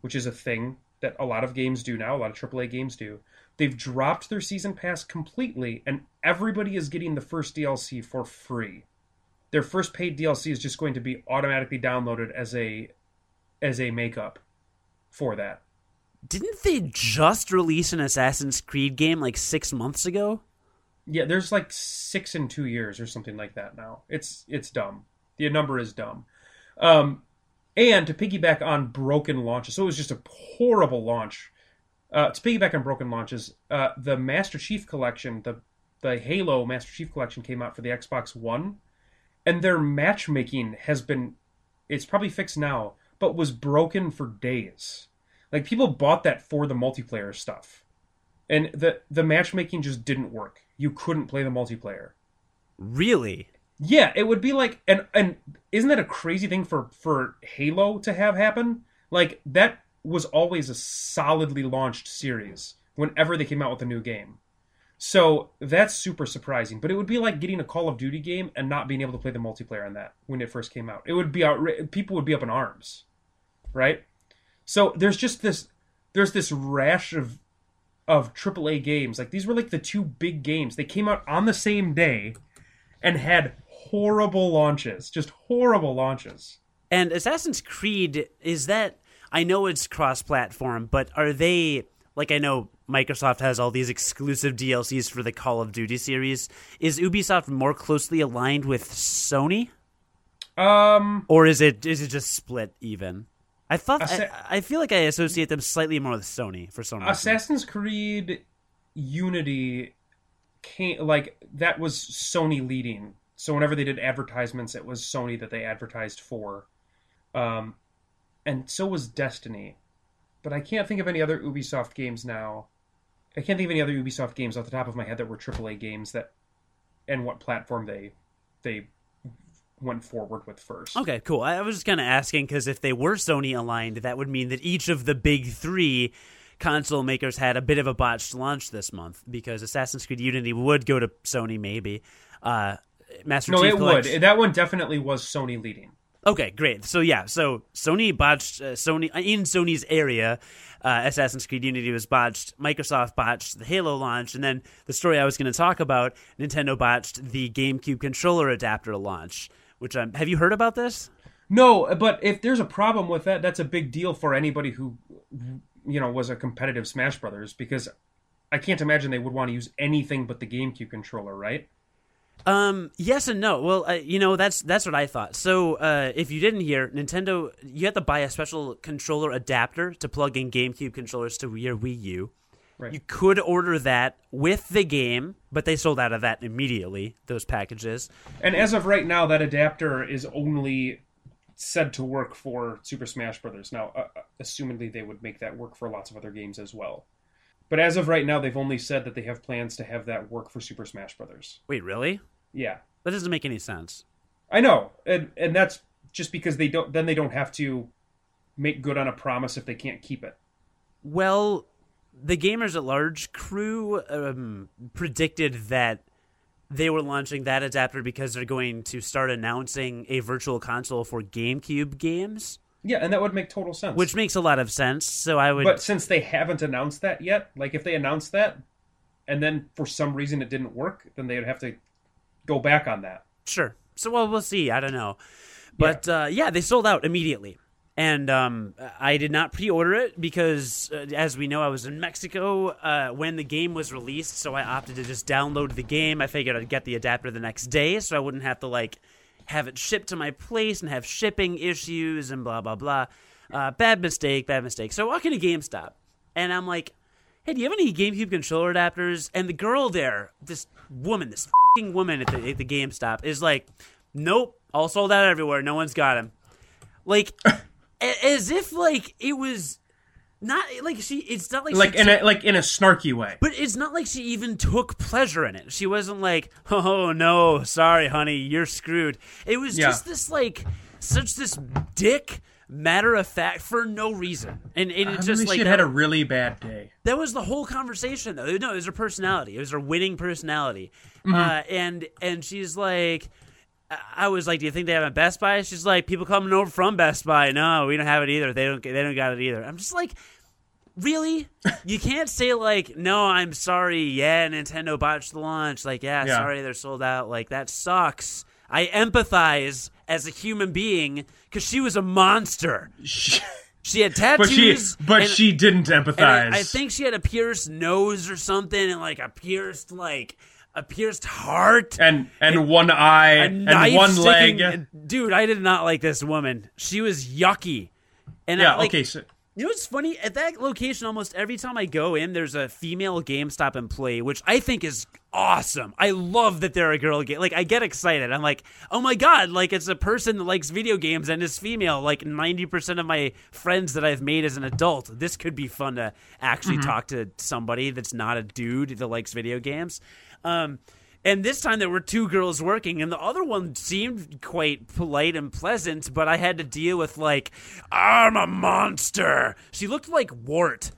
which is a thing that a lot of games do now, a lot of AAA games do. They've dropped their season pass completely, and everybody is getting the first DLC for free. Their first paid DLC is just going to be automatically downloaded as a makeup for that. Didn't they just release an Assassin's Creed game like 6 months ago? Yeah, there's like 6 and 2 years or something like that now. It's dumb. The number is dumb. And to piggyback on broken launches, so it was just a horrible launch. To piggyback on broken launches, the Master Chief Collection, the Halo Master Chief Collection came out for the Xbox One, and their matchmaking has been, it's probably fixed now, but was broken for days. Like, people bought that for the multiplayer stuff. And the matchmaking just didn't work. You couldn't play the multiplayer. Really? Yeah, it would be like... And isn't that a crazy thing for Halo to have happen? Like, that was always a solidly launched series whenever they came out with a new game. So that's super surprising. But it would be like getting a Call of Duty game and not being able to play the multiplayer on that when it first came out. It would be people would be up in arms, right? So there's just this rash of AAA games. Like, these were like the two big games. They came out on the same day and had horrible launches. Just horrible launches. And Assassin's Creed, is that... I know it's cross-platform, but are they... Like, I know Microsoft has all these exclusive DLCs for the Call of Duty series. Is Ubisoft more closely aligned with Sony? Or is it just split even? I feel like I associate them slightly more with Sony for some reason. Assassin's Creed Unity came, like, that was Sony leading. So whenever they did advertisements, it was Sony that they advertised for. And so was Destiny. But I can't think of any other Ubisoft games now. I can't think of any other Ubisoft games off the top of my head that were AAA games that, and what platform they went forward with first. Okay, cool. I was just kind of asking because if they were Sony aligned, that would mean that each of the big three console makers had a bit of a botched launch this month, because Assassin's Creed Unity would go to Sony, maybe. Master Chief Collection. That one definitely was Sony leading. Okay, great. So yeah, so Sony botched Sony in Sony's area. Assassin's Creed Unity was botched. Microsoft botched the Halo launch, and then the story I was going to talk about, Nintendo botched the GameCube controller adapter launch. Which have you heard about this? No, but if there's a problem with that, that's a big deal for anybody who, you know, was a competitive Smash Brothers, because I can't imagine they would want to use anything but the GameCube controller, right? Yes and no. Well, that's what I thought. So, if you didn't hear, Nintendo, you had to buy a special controller adapter to plug in GameCube controllers to your Wii U. Right. You could order that with the game, but they sold out of that immediately, those packages. And as of right now, that adapter is only said to work for Super Smash Brothers. Now, assumedly, they would make that work for lots of other games as well. But as of right now, they've only said that they have plans to have that work for Super Smash Brothers. Wait, really? Yeah. That doesn't make any sense. I know. And that's just because they don't have to make good on a promise if they can't keep it. Well... The Gamers at Large crew predicted that they were launching that adapter because they're going to start announcing a virtual console for GameCube games. Yeah, and that would make total sense. Which makes a lot of sense, so I would... But since they haven't announced that yet, like, if they announced that, and then for some reason it didn't work, then they would have to go back on that. Sure. So, well, we'll see. I don't know. But, yeah, they sold out immediately. And I did not pre-order it because, as we know, I was in Mexico when the game was released, so I opted to just download the game. I figured I'd get the adapter the next day, so I wouldn't have to, like, have it shipped to my place and have shipping issues and blah, blah, blah. Bad mistake. So I walk into GameStop, and I'm like, hey, do you have any GameCube controller adapters? And the girl there, this f***ing woman at the GameStop, is like, nope, all sold out everywhere. No one's got them. Like... As if, like, it was Not like she. It's not like she in a snarky way. But it's not like she even took pleasure in it. She wasn't like, oh no, sorry, honey, you're screwed. It was just this like such this dick matter of fact for no reason. And it's just like she had a really bad day. That was the whole conversation though. No, it was her personality. It was her winning personality. Mm-hmm. And she's like. I was like, do you think they have a Best Buy? She's like, people coming over from Best Buy. No, we don't have it either. They don't got it either. I'm just like, really? You can't say like, no, I'm sorry. Yeah, Nintendo botched the launch. Like, yeah, sorry, they're sold out. Like, that sucks. I empathize as a human being because she was a monster. She had tattoos. But she didn't empathize. I think she had a pierced nose or something and like a pierced like... A pierced heart and one eye and one leg. Dude, I did not like this woman. She was yucky. And yeah, okay. So. You know what's funny? At that location, almost every time I go in, there's a female GameStop employee, which I think is awesome. I love that they're a girl. Like, I get excited. I'm like, oh my God, like it's a person that likes video games and is female. Like 90% of my friends that I've made as an adult. This could be fun to actually talk to somebody that's not a dude that likes video games. And this time there were two girls working, and the other one seemed quite polite and pleasant, but I had to deal with, like, I'm a monster. She looked like Wart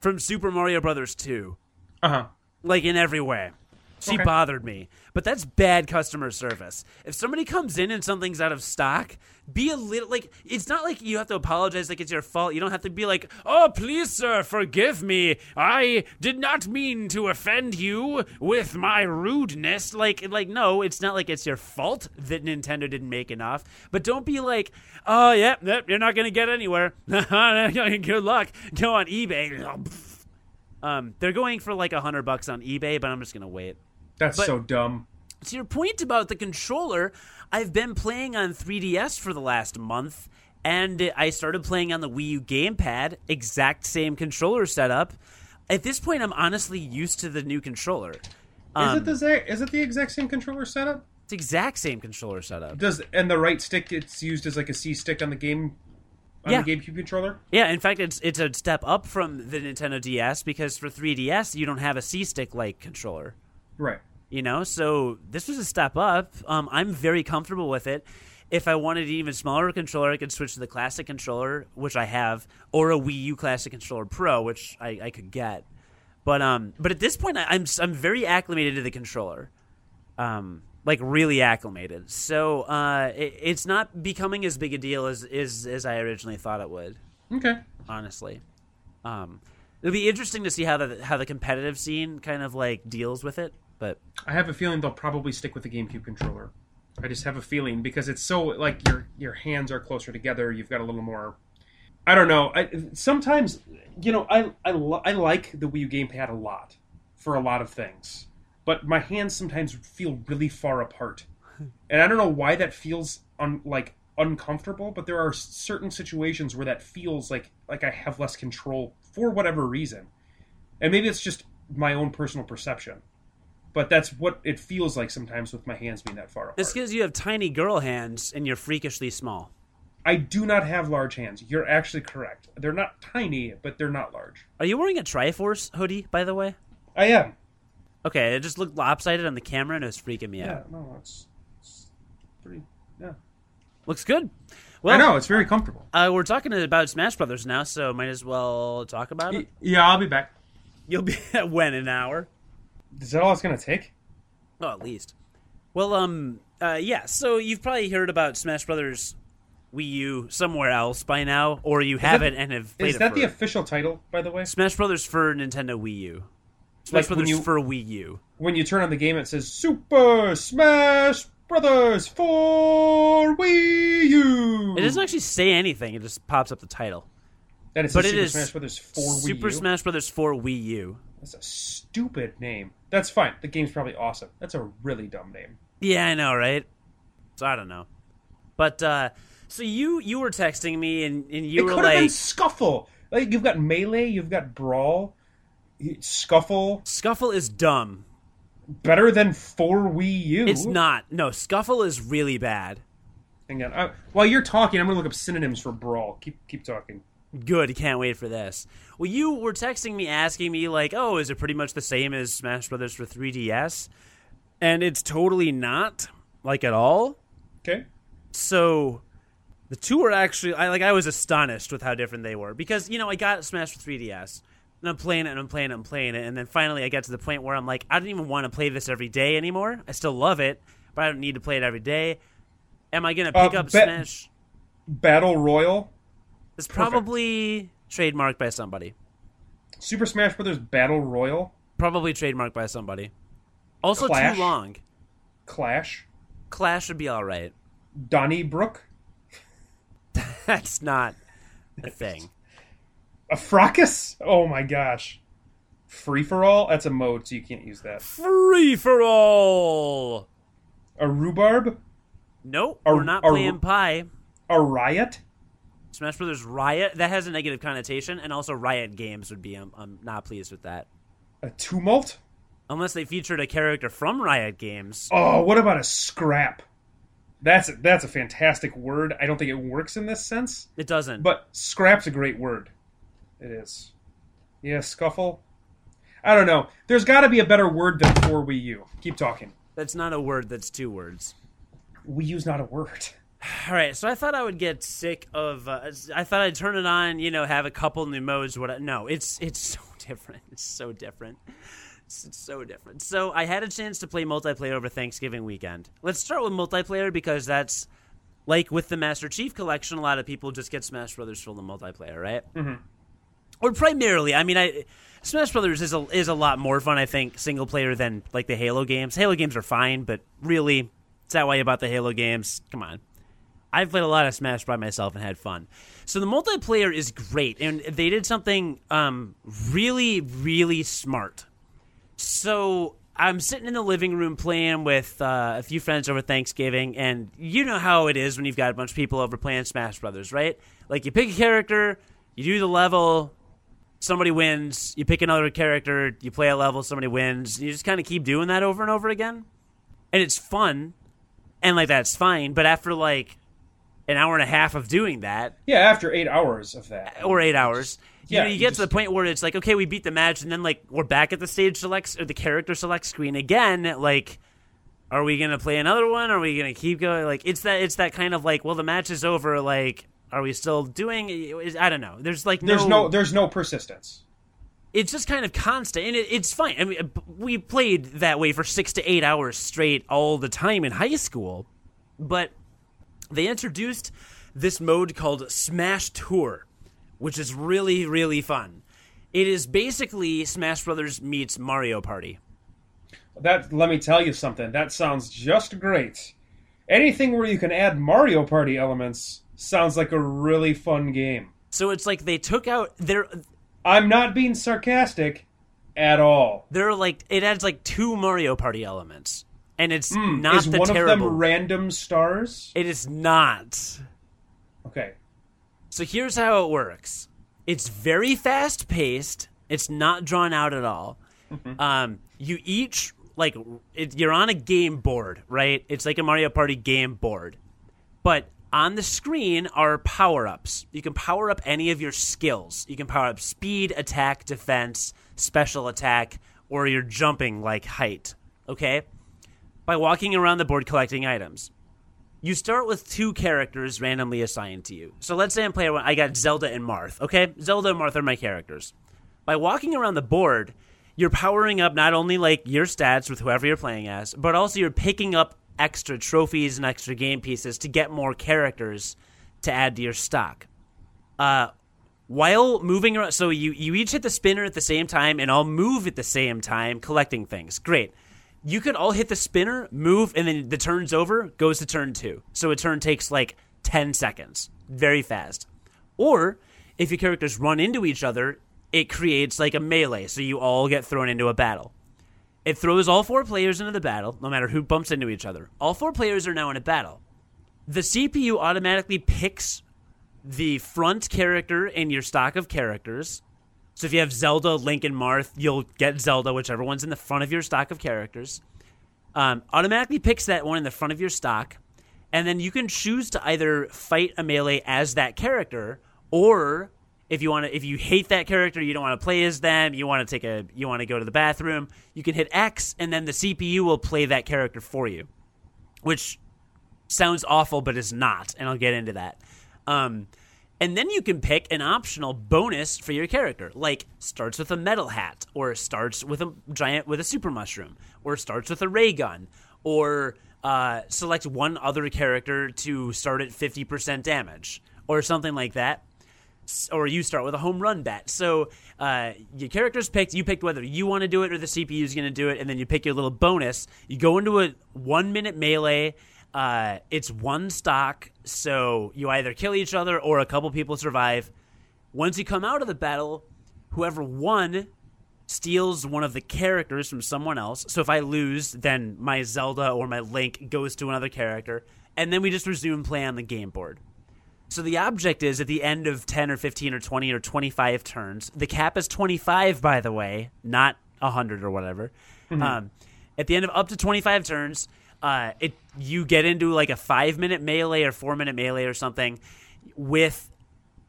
from Super Mario Brothers 2. Uh-huh. Like, in every way. She bothered me. But that's bad customer service. If somebody comes in and something's out of stock, be a little, like, it's not like you have to apologize like it's your fault. You don't have to be like, oh, please, sir, forgive me. I did not mean to offend you with my rudeness. Like, no, it's not like it's your fault that Nintendo didn't make enough. But don't be like, oh, yeah, you're not going to get anywhere. Good luck. Go on eBay. They're going for like $100 on eBay, but I'm just going to wait. That's so dumb. To your point about the controller, I've been playing on 3DS for the last month, and I started playing on the Wii U gamepad, exact same controller setup. At this point, I'm honestly used to the new controller. Is it the exact same controller setup? It's the exact same controller setup. And the right stick, it's used as like a C stick on the game. The GameCube controller? Yeah, in fact, it's a step up from the Nintendo DS because for 3DS, you don't have a C-stick-like controller. Right. You know, so this was a step up. I'm very comfortable with it. If I wanted an even smaller controller, I could switch to the Classic controller, which I have, or a Wii U Classic Controller Pro, which I could get. But at this point, I'm very acclimated to the controller. Like really acclimated. So it's not becoming as big a deal as I originally thought it would. Okay. Honestly. It'll be interesting to see how the competitive scene kind of like deals with it. But I have a feeling they'll probably stick with the GameCube controller. I just have a feeling because it's so like your hands are closer together. You've got a little more. I don't know. Sometimes, you know, I like the Wii U gamepad a lot for a lot of things. But my hands sometimes feel really far apart. And I don't know why that feels uncomfortable, but there are certain situations where that feels like I have less control for whatever reason. And maybe it's just my own personal perception. But that's what it feels like sometimes with my hands being that far apart. It's because you have tiny girl hands and you're freakishly small. I do not have large hands. You're actually correct. They're not tiny, but they're not large. Are you wearing a Triforce hoodie, by the way? I am. Okay, it just looked lopsided on the camera, and it was freaking me out. Yeah, no, it's pretty, yeah. Looks good. Well, I know, it's very comfortable. We're talking about Smash Brothers now, so might as well talk about it. Yeah, I'll be back. You'll be at when, an hour? Is that all it's going to take? Oh, at least. Well, yeah, so you've probably heard about Smash Brothers Wii U somewhere else by now, or you haven't and have played it. Is that the official title, by the way? Smash Brothers for Nintendo Wii U. Smash Brothers for Wii U. When you turn on the game, it says Super Smash Brothers for Wii U. It doesn't actually say anything. It just pops up the title. That is Super Smash Brothers for Wii U. Super Smash Brothers for Wii U. That's a stupid name. That's fine. The game's probably awesome. That's a really dumb name. Yeah, I know, right? So I don't know. But so you were texting me and you were like, it could have been Scuffle. Like you've got Melee, you've got Brawl. Scuffle. Scuffle is dumb. Better than for Wii U. It's not. No, Scuffle is really bad. Hang on. While you're talking, I'm going to look up synonyms for Brawl. Keep talking. Good, can't wait for this. Well, you were texting me asking me, like, oh, is it pretty much the same as Smash Brothers for 3DS? And it's totally not, like, at all. Okay. So the two are actually, I was astonished with how different they were. Because, you know, I got Smash for 3DS, and I'm playing it, and then finally I got to the point where I'm like, I don't even want to play this every day anymore. I still love it, but I don't need to play it every day. Am I going to pick up Smash? Battle Royale? It's probably trademarked by somebody. Super Smash Brothers Battle Royale? Probably trademarked by somebody. Also Clash. Too long. Clash would be all right. Donnybrook? That's not a thing. A fracas? Oh my gosh. Free for all? That's a mode, so you can't use that. Free for all! A rhubarb? Nope, we're not playing pie. A riot? Smash Brothers Riot, that has a negative connotation, and also Riot Games would be, I'm not pleased with that. A tumult? Unless they featured a character from Riot Games. Oh, what about a scrap? That's a fantastic word. I don't think it works in this sense. It doesn't. But scrap's a great word. It is. Yeah, scuffle. I don't know. There's got to be a better word than for Wii U. Keep talking. That's not a word, that's two words. Wii U's not a word. All right, so I thought I would get sick of. I thought I'd turn it on, you know, have a couple new modes. No, it's so different. It's so different. It's so different. So I had a chance to play multiplayer over Thanksgiving weekend. Let's start with multiplayer because that's like with the Master Chief Collection. A lot of people just get Smash Brothers for the multiplayer, right? Mm-hmm. Or primarily, I mean, Smash Brothers is a lot more fun, I think, single player than like the Halo games. Halo games are fine, but really, it's that way about the Halo games. Come on. I've played a lot of Smash by myself and had fun. So the multiplayer is great, and they did something really, really smart. So I'm sitting in the living room playing with a few friends over Thanksgiving, and you know how it is when you've got a bunch of people over playing Smash Brothers, right? Like, you pick a character, you do the level, somebody wins, you pick another character, you play a level, somebody wins, and you just kind of keep doing that over and over again. And it's fun, and, like, that's fine, but after, like, an hour and a half of doing that. Yeah, after 8 hours of that. Or 8 hours. You know, you get to the point where it's like, okay, we beat the match, and then, like, we're back at the stage select, or the character select screen again. Like, are we going to play another one? Are we going to keep going? Like, it's that kind of, like, well, the match is over. Like, are we still doing it? I don't know. There's, like, There's no persistence. It's just kind of constant, and it's fine. I mean, we played that way for 6 to 8 hours straight all the time in high school, but they introduced this mode called Smash Tour, which is really, really fun. It is basically Smash Brothers meets Mario Party. Let me tell you something. That sounds just great. Anything where you can add Mario Party elements sounds like a really fun game. So it's like they took out their... I'm not being sarcastic at all. They're like... It adds like 2 Mario Party elements. And it's not is the one terrible. Of them random stars? It is not. Okay. So here's how it works. It's very fast-paced. It's not drawn out at all. Mm-hmm. You each, like, you're on a game board, right? It's like a Mario Party game board. But on the screen are power-ups. You can power up any of your skills. You can power up speed, attack, defense, special attack, or your jumping, like, height. Okay? By walking around the board collecting items. You start with 2 characters randomly assigned to you. So let's say I'm playing one, I got Zelda and Marth, okay? Zelda and Marth are my characters. By walking around the board, you're powering up not only like your stats with whoever you're playing as, but also you're picking up extra trophies and extra game pieces to get more characters to add to your stock. While moving around, so you each hit the spinner at the same time and all move at the same time collecting things. Great. You could all hit the spinner, move, and then the turn's over, goes to turn 2. So a turn takes, like, 10 seconds. Very fast. Or, if your characters run into each other, it creates, like, a melee, so you all get thrown into a battle. It throws all 4 players into the battle, no matter who bumps into each other. All 4 players are now in a battle. The CPU automatically picks the front character in your stock of characters. So if you have Zelda, Link, and Marth, you'll get Zelda, whichever one's in the front of your stock of characters. Automatically picks that one in the front of your stock, and then you can choose to either fight a melee as that character, or If you want to, if you hate that character, you don't want to play as them, you want to take a, you want to go to the bathroom, you can hit X, and then the CPU will play that character for you, which sounds awful, but it's not, and I'll get into that. And then you can pick an optional bonus for your character, like starts with a metal hat, or starts with a giant with a super mushroom, or starts with a ray gun, or select one other character to start at 50% damage, or something like that. Or you start with a home run bat. So your character's picked. You pick whether you want to do it or the CPU's going to do it, and then you pick your little bonus. You go into a 1-minute melee. It's one stock, so you either kill each other or a couple people survive. Once you come out of the battle, whoever won steals one of the characters from someone else. So if I lose, then my Zelda or my Link goes to another character, and then we just resume play on the game board. So the object is at the end of 10 or 15 or 20 or 25 turns. The cap is 25, by the way, not 100 or whatever. Mm-hmm. At the end of up to 25 turns, you get into like a 5-minute melee or 4-minute melee or something with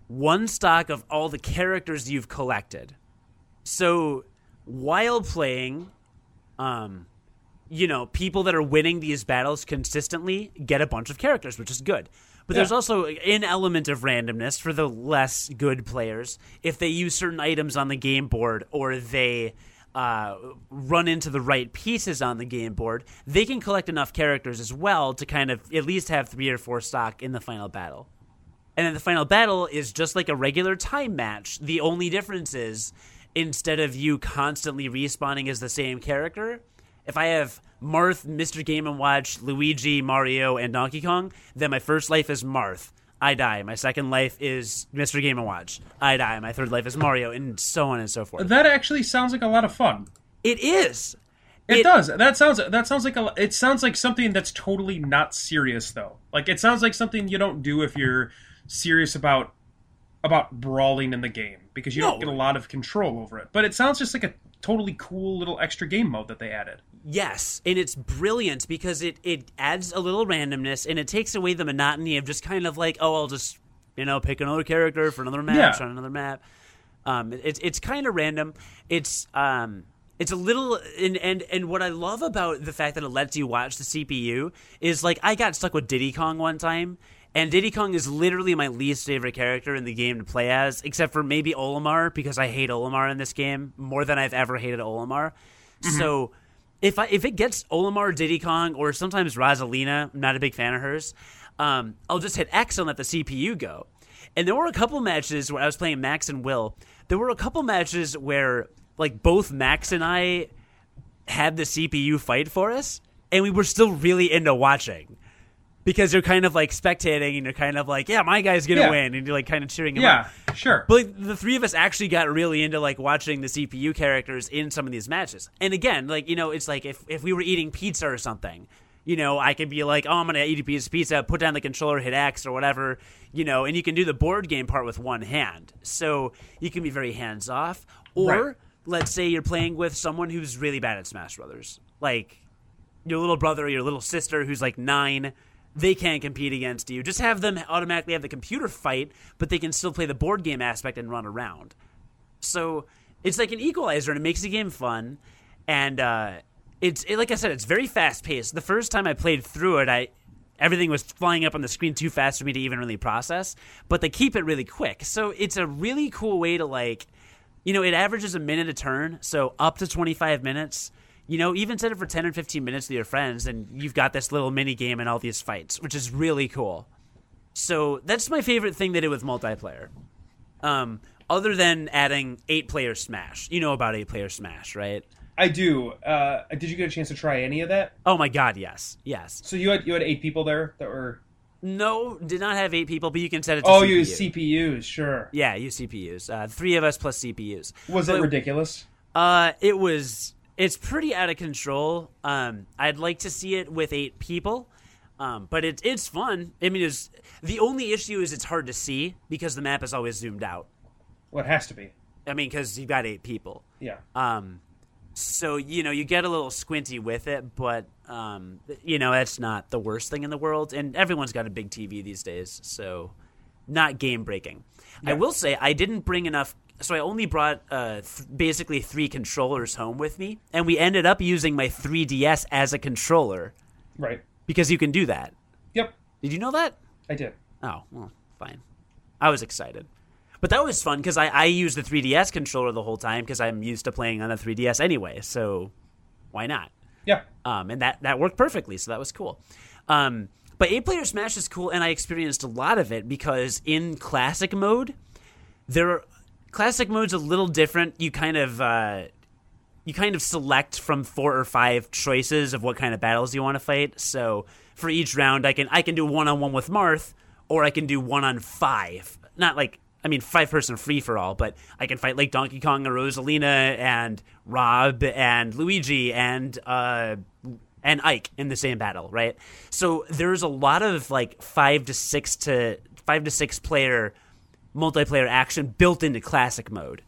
one stock of all the characters you've collected. So while playing, people that are winning these battles consistently get a bunch of characters, which is good. But there's also an element of randomness for the less good players if they use certain items on the game board or they run into the right pieces on the game board. They can collect enough characters as well to kind of at least have 3 or 4 stock in the final battle. And then the final battle is just like a regular time match. The only difference is instead of you constantly respawning as the same character, if I have Marth, Mr. Game & Watch, Luigi, Mario, and Donkey Kong, then my first life is Marth. I die. My second life is Mr. Game & Watch. I die. My third life is Mario, and so on and so forth. That actually sounds like a lot of fun. It is. It does. It sounds like something that's totally not serious, though. Like, it sounds like something you don't do if you're serious about brawling in the game, because you don't get a lot of control over it. But it sounds just like a totally cool little extra game mode that they added. Yes, and it's brilliant because it adds a little randomness and it takes away the monotony of just kind of like, oh, I'll just, pick another character for another match on another map. It's kind of random. It's a little, and what I love about the fact that it lets you watch the CPU is, like, I got stuck with Diddy Kong one time, and Diddy Kong is literally my least favorite character in the game to play as, except for maybe Olimar, because I hate Olimar in this game more than I've ever hated Olimar. Mm-hmm. So if it gets Olimar, Diddy Kong, or sometimes Rosalina, I'm not a big fan of hers, I'll just hit X and let the CPU go. And there were a couple matches where I was playing Max and Will. There were a couple matches where, like, both Max and I had the CPU fight for us, and we were still really into watching. Because you're kind of, like, spectating, and you're kind of like, yeah, my guy's going to win, and you're, like, kind of cheering him on. Yeah, sure. But, like, the three of us actually got really into, like, watching the CPU characters in some of these matches. And, again, like, it's like if we were eating pizza or something, I could be like, oh, I'm going to eat a piece of pizza, put down the controller, hit X or whatever, and you can do the board game part with one hand. So you can be very hands-off. Or let's say you're playing with someone who's really bad at Smash Brothers. Like, your little brother or your little sister who's, like, 9 – they can't compete against you. Just have them automatically have the computer fight, but they can still play the board game aspect and run around. So it's like an equalizer, and it makes the game fun. And like I said, it's very fast-paced. The first time I played through it, everything was flying up on the screen too fast for me to even really process, but they keep it really quick. So it's a really cool way to, like, it averages a minute a turn, so up to 25 minutes. Even set it for 10 or 15 minutes with your friends, and you've got this little mini game and all these fights, which is really cool. So that's my favorite thing they did with multiplayer. Other than adding 8-player Smash. You know about 8-player Smash, right? I do. Did you get a chance to try any of that? Oh my God, yes. Yes. So you had 8 people there that were... No, did not have 8 people, but you can set it to CPU. Oh, you use CPUs, sure. Yeah, use CPUs. 3 of us plus CPUs. Was it ridiculous? It was... It's pretty out of control. I'd like to see it with 8 people, but it's fun. I mean, the only issue is it's hard to see because the map is always zoomed out. Well, it has to be. I mean, because you've got 8 people. Yeah. So, you get a little squinty with it, but, that's not the worst thing in the world. And everyone's got a big TV these days, so not game breaking. Yeah. I will say I didn't bring enough. So I only brought basically three controllers home with me, and we ended up using my 3DS as a controller. Right. Because you can do that. Yep. Did you know that? I did. Oh, well, fine. I was excited. But that was fun because I used the 3DS controller the whole time because I'm used to playing on a 3DS anyway, so why not? Yeah. And that worked perfectly, so that was cool. But 8-player Smash is cool, and I experienced a lot of it because in Classic Mode, Classic Mode's a little different. You kind of select from 4 or 5 choices of what kind of battles you want to fight. So for each round, I can do 1-on-1 with Marth, or I can do 1-on-5. Not like... 5-person free-for-all, but I can fight like Donkey Kong or Rosalina and Rob and Luigi and Ike in the same battle, right? So there's a lot of like 5 to 6 player multiplayer action built into Classic Mode.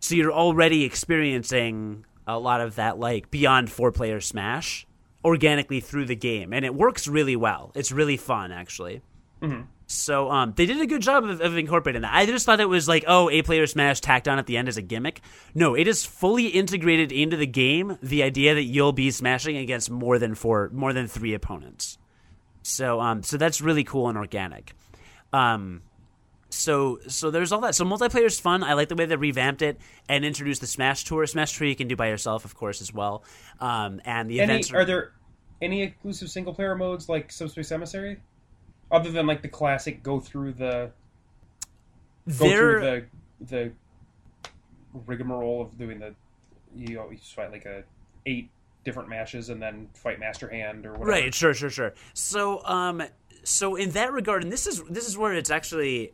So you're already experiencing a lot of that like beyond 4-player Smash organically through the game, and it works really well. It's really fun, actually. Mm-hmm. So they did a good job of incorporating that. I just thought it was like, oh, 8-player Smash tacked on at the end as a gimmick. No, it is fully integrated into the game. The idea that you'll be smashing against more than three opponents. So so that's really cool and organic. So there's all that. So multiplayer is fun. I like the way they revamped it and introduced the Smash Tour. Smash Tour you can do by yourself, of course, as well. And the events are there any exclusive single player modes like Subspace Emissary? Other than like the classic, go through the rigmarole of doing the, you just fight like 8 different matches and then fight Master Hand or whatever. Right, sure. So, so in that regard, and this is where it's actually,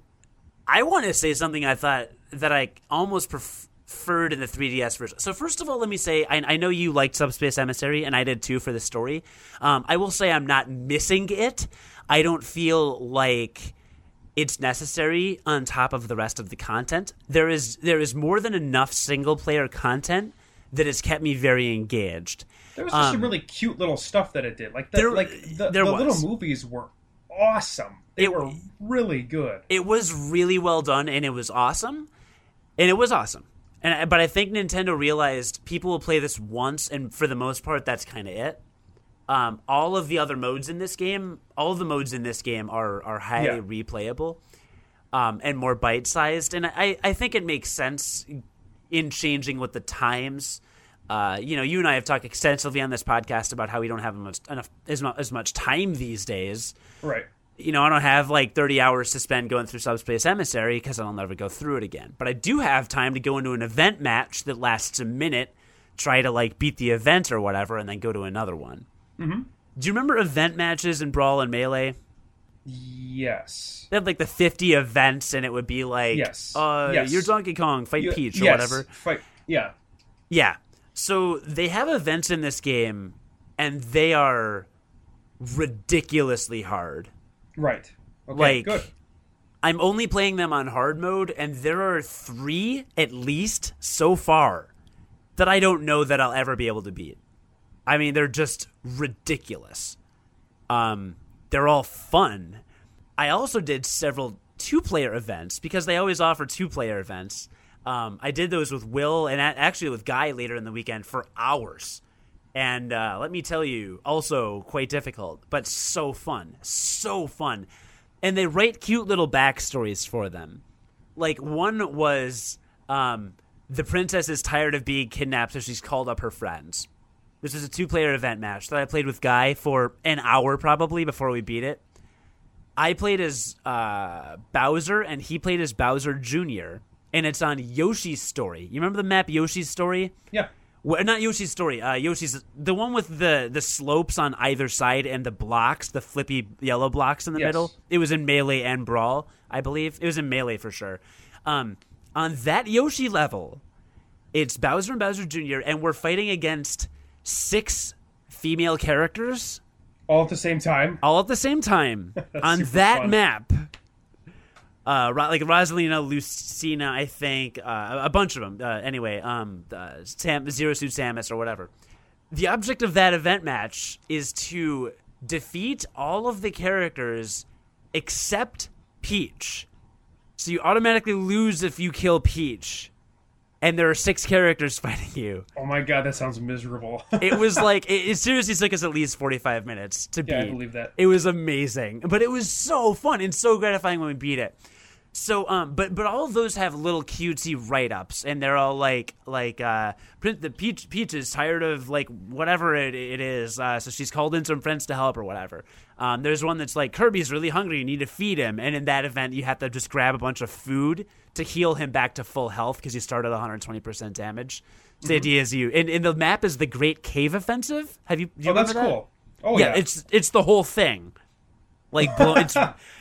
I want to say something I thought that I almost preferred in the 3DS version. So first of all, let me say, I know you liked Subspace Emissary, and I did too for the story. I will say I'm not missing it. I don't feel like it's necessary on top of the rest of the content. There is more than enough single-player content that has kept me very engaged. There was just some really cute little stuff that it did. The little movies were awesome. They were really good. It was really well done, and it was awesome. But I think Nintendo realized people will play this once, and for the most part, that's kind of it. All of the modes in this game are highly replayable and more bite-sized. And I think it makes sense in changing with the times. You and I have talked extensively on this podcast about how we don't have as much time these days. Right. I don't have like 30 hours to spend going through Subspace Emissary because I'll never go through it again. But I do have time to go into an event match that lasts a minute, try to like beat the event or whatever, and then go to another one. Mm-hmm. Do you remember event matches in Brawl and Melee? Yes. They had like the 50 events, and it would be like, you're Donkey Kong, fight Peach or whatever. Fight. Yeah. Yeah. So they have events in this game, and they are ridiculously hard. Right. Okay, good. I'm only playing them on hard mode, and there are 3 at least so far that I don't know that I'll ever be able to beat. They're just ridiculous. They're all fun. I also did several 2-player events because they always offer 2-player events. I did those with Will and actually with Guy later in the weekend for hours. And let me tell you, also quite difficult, but so fun. And they write cute little backstories for them. Like one was the princess is tired of being kidnapped, so she's called up her friends. This is a 2-player event match that I played with Guy for an hour probably before we beat it. I played as Bowser, and he played as Bowser Jr., and it's on Yoshi's Story. You remember the map Yoshi's Story? Yeah. Well, not Yoshi's Story. Yoshi's the one with the slopes on either side and the blocks, the flippy yellow blocks in the middle. It was in Melee and Brawl, I believe. It was in Melee for sure. On that Yoshi level, it's Bowser and Bowser Jr., and we're fighting against 6 female characters all at the same time on that fun map, like Rosalina, Lucina, I think, a bunch of them, anyway, Zero Suit Samus or whatever. The object of that event match is to defeat all of the characters except Peach. So you automatically lose if you kill Peach. And there are 6 characters fighting you. Oh my god, that sounds miserable. It was like, it seriously took us at least 45 minutes to beat. Yeah, I believe that. It was amazing. But it was so fun and so gratifying when we beat it. So, but all of those have little cutesy write-ups, and they're all like the Peach is tired of like whatever it is, so she's called in some friends to help or whatever. There's one that's like Kirby's really hungry, you need to feed him, and in that event you have to just grab a bunch of food to heal him back to full health because you start at 120% damage. So the idea is and the map is the Great Cave Offensive. Do you remember that? Cool. Oh yeah, it's the whole thing. Like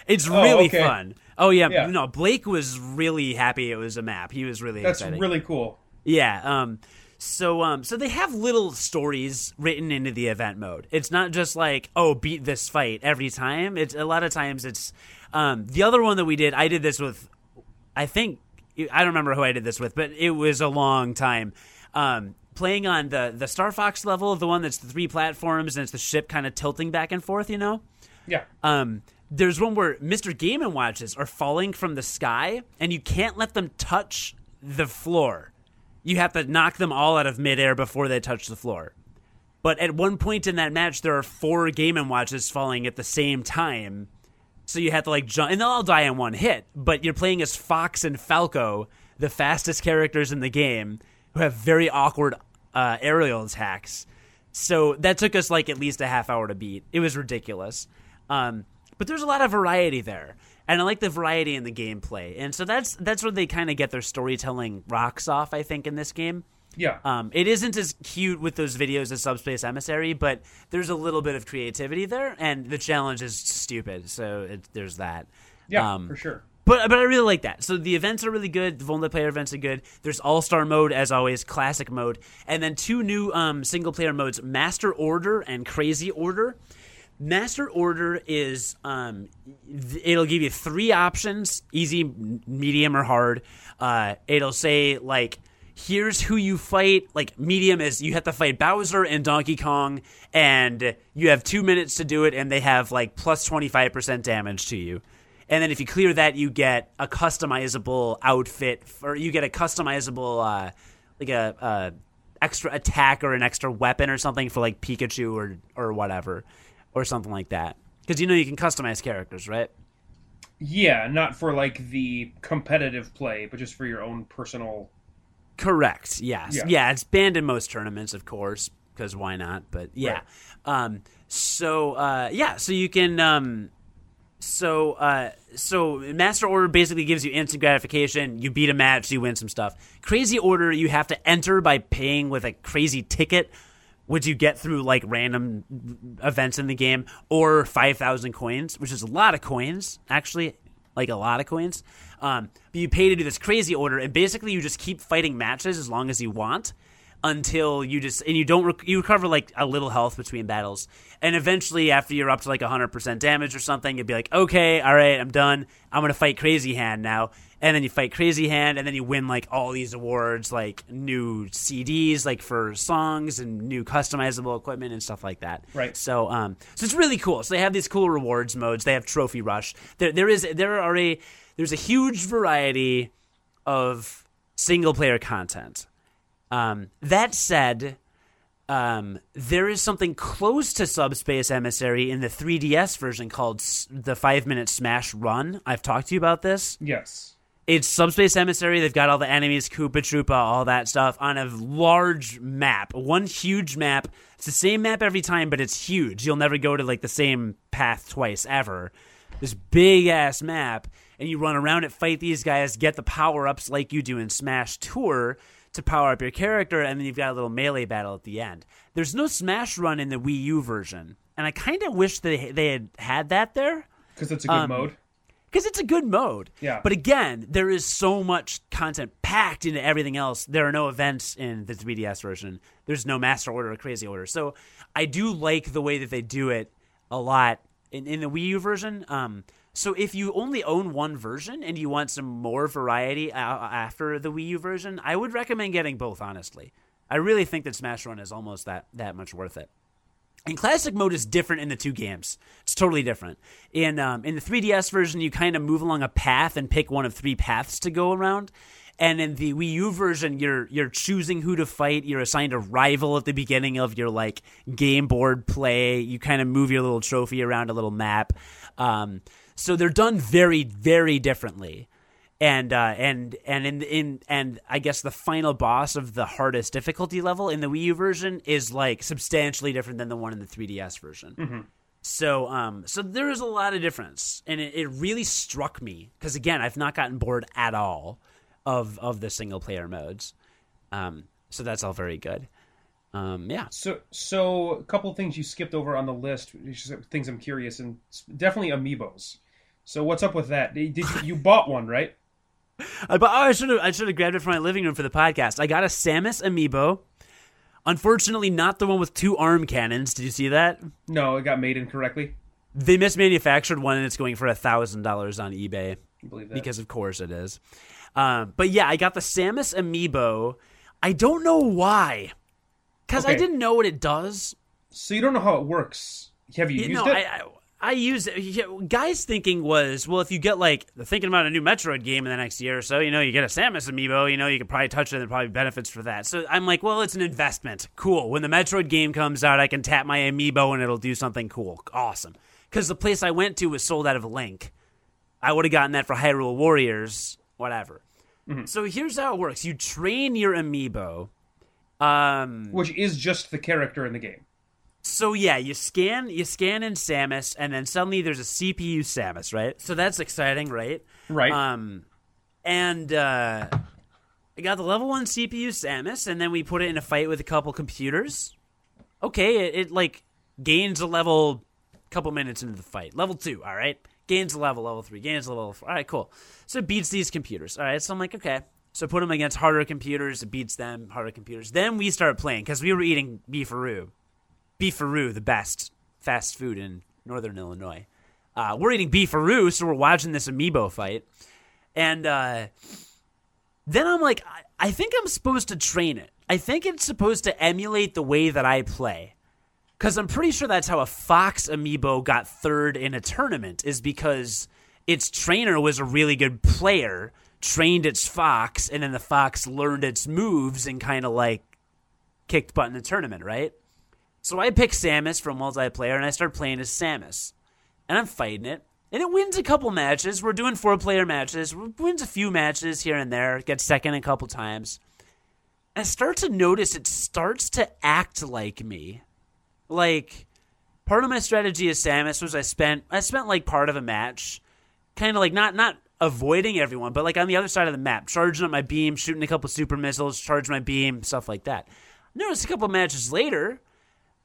it's really fun. Oh, yeah. No, Blake was really happy it was a map. He was really excited. That's really cool. Yeah. So they have little stories written into the event mode. It's not just like, oh, beat this fight every time. It's a lot of times it's the other one that we did. I did this with, I think, I don't remember who I did this with, but it was a long time. Playing on the Star Fox level, the one that's the 3 platforms and it's the ship kind of tilting back and forth, you know? Yeah. There's one where Mr. Game & Watches are falling from the sky, and you can't let them touch the floor. You have to knock them all out of midair before they touch the floor. But at one point in that match, there are 4 Game & Watches falling at the same time, so you have to like jump, and they'll all die in one hit, but you're playing as Fox and Falco, the fastest characters in the game, who have very awkward aerial attacks. So that took us like at least a half hour to beat. It was ridiculous. But there's a lot of variety there, and I like the variety in the gameplay. And so that's where they kind of get their storytelling rocks off, I think, in this game. Yeah. It isn't as cute with those videos as Subspace Emissary, but there's a little bit of creativity there, and the challenge is stupid, so there's that. Yeah, for sure. But I really like that. So the events are really good. The multiplayer events are good. There's All-Star mode, as always, Classic mode, and then 2 new single-player modes, Master Order and Crazy Order. Master Order is it'll give you 3 options, easy, medium, or hard. It'll say, like, here's who you fight. Like, medium is you have to fight Bowser and Donkey Kong, and you have 2 minutes to do it, and they have, like, plus 25% damage to you. And then if you clear that, you get a customizable outfit, or you get a customizable, extra attack or an extra weapon or something for, like, Pikachu or whatever. Or something like that. Because you know you can customize characters, right? Yeah, not for like the competitive play, but just for your own personal... Correct, yes. Yeah, it's banned in most tournaments, of course, because why not? But yeah. Right. So you can... So Master Order basically gives you instant gratification. You beat a match, you win some stuff. Crazy Order, you have to enter by paying with a crazy ticket... Would you get through like random events in the game or 5,000 coins, which is a lot of coins, actually, like a lot of coins. But you pay to do this Crazy Order, and basically you just keep fighting matches as long as you want until you just and you don't you recover like a little health between battles, and eventually after you're up to like 100% damage or something, you'd be like, okay, all right, I'm done. I'm gonna fight Crazy Hand now. And then you fight Crazy Hand, and then you win, like, all these awards, like, new CDs, like, for songs and new customizable equipment and stuff like that. Right. So it's really cool. So they have these cool rewards modes. They have Trophy Rush. There's a huge variety of single-player content. That said, there is something close to Subspace Emissary in the 3DS version called the 5-Minute Smash Run. I've talked to you about this. Yes. It's Subspace Emissary. They've got all the enemies, Koopa Troopa, all that stuff, on a large map. One huge map. It's the same map every time, but it's huge. You'll never go to like the same path twice ever. This big-ass map, and you run around it, fight these guys, get the power-ups like you do in Smash Tour to power up your character, and then you've got a little melee battle at the end. There's no Smash Run in the Wii U version, and I kind of wish they had that there. Because it's a good mode? Because it's a good mode. Yeah. But again, there is so much content packed into everything else. There are no events in the 3DS version. There's no Master Order or Crazy Order. So I do like the way that they do it a lot in the Wii U version. So if you only own one version and you want some more variety after the Wii U version, I would recommend getting both, honestly. I really think that Smash Run is almost that much worth it. And classic mode is different in the two games. It's totally different. In the 3DS version, you kind of move along a path and pick one of three paths to go around. And in the Wii U version, you're choosing who to fight. You're assigned a rival at the beginning of your like game board play. You kind of move your little trophy around a little map. So they're done very, very differently. And I guess the final boss of the hardest difficulty level in the Wii U version is like substantially different than the one in the 3DS version. Mm-hmm. So there is a lot of difference, and it really struck me because again, I've not gotten bored at all of the single player modes. So that's all very good. Yeah. So a couple of things you skipped over on the list, things I'm curious, and definitely Amiibos. So what's up with that? You bought one, right? I should have grabbed it from my living room for the podcast. I got a Samus Amiibo. Unfortunately, not the one with two arm cannons. Did you see that? No, it got made incorrectly. They mismanufactured one, and it's going for $1,000 on eBay. You believe that? Because of course it is. But yeah, I got the Samus Amiibo. I don't know why, because I didn't know what it does. So you don't know how it works. Have you used it? I use it. Guys' thinking was, well, if you get like thinking about a new Metroid game in the next year or so, you get a Samus Amiibo, you could probably touch it and there probably benefits for that. So I'm like, well, it's an investment. Cool. When the Metroid game comes out, I can tap my Amiibo and it'll do something cool. Awesome. Because the place I went to was sold out of Link. I would have gotten that for Hyrule Warriors, whatever. Mm-hmm. So here's how it works. You train your Amiibo. Which is just the character in the game. So yeah, you scan in Samus, and then suddenly there's a CPU Samus, right? So that's exciting, right? Right. And I got the level 1 CPU Samus, and then we put it in a fight with a couple computers. Okay, it like gains a level a couple minutes into the fight. Level 2, all right? Gains a level 3, gains a level 4. All right, cool. So it beats these computers, all right? So I'm like, okay. So put them against harder computers, it beats them, harder computers. Then we start playing, because we were eating beefaroo. Beefaroo, the best fast food in northern Illinois. We're eating beefaroo, so we're watching this Amiibo fight. And then I'm like, I think I'm supposed to train it. I think it's supposed to emulate the way that I play. Because I'm pretty sure that's how a Fox Amiibo got third in a tournament, is because its trainer was a really good player, trained its Fox, and then the Fox learned its moves and kind of like kicked butt in the tournament, right? So I pick Samus from multiplayer, and I start playing as Samus. And I'm fighting it. And it wins a couple matches. We're doing 4-player matches. It wins a few matches here and there. Gets second a couple times. I start to notice it starts to act like me. Like, part of my strategy as Samus was I spent like part of a match. Kind of like not avoiding everyone, but like on the other side of the map. Charging up my beam, shooting a couple super missiles, charge my beam, stuff like that. Notice a couple matches later,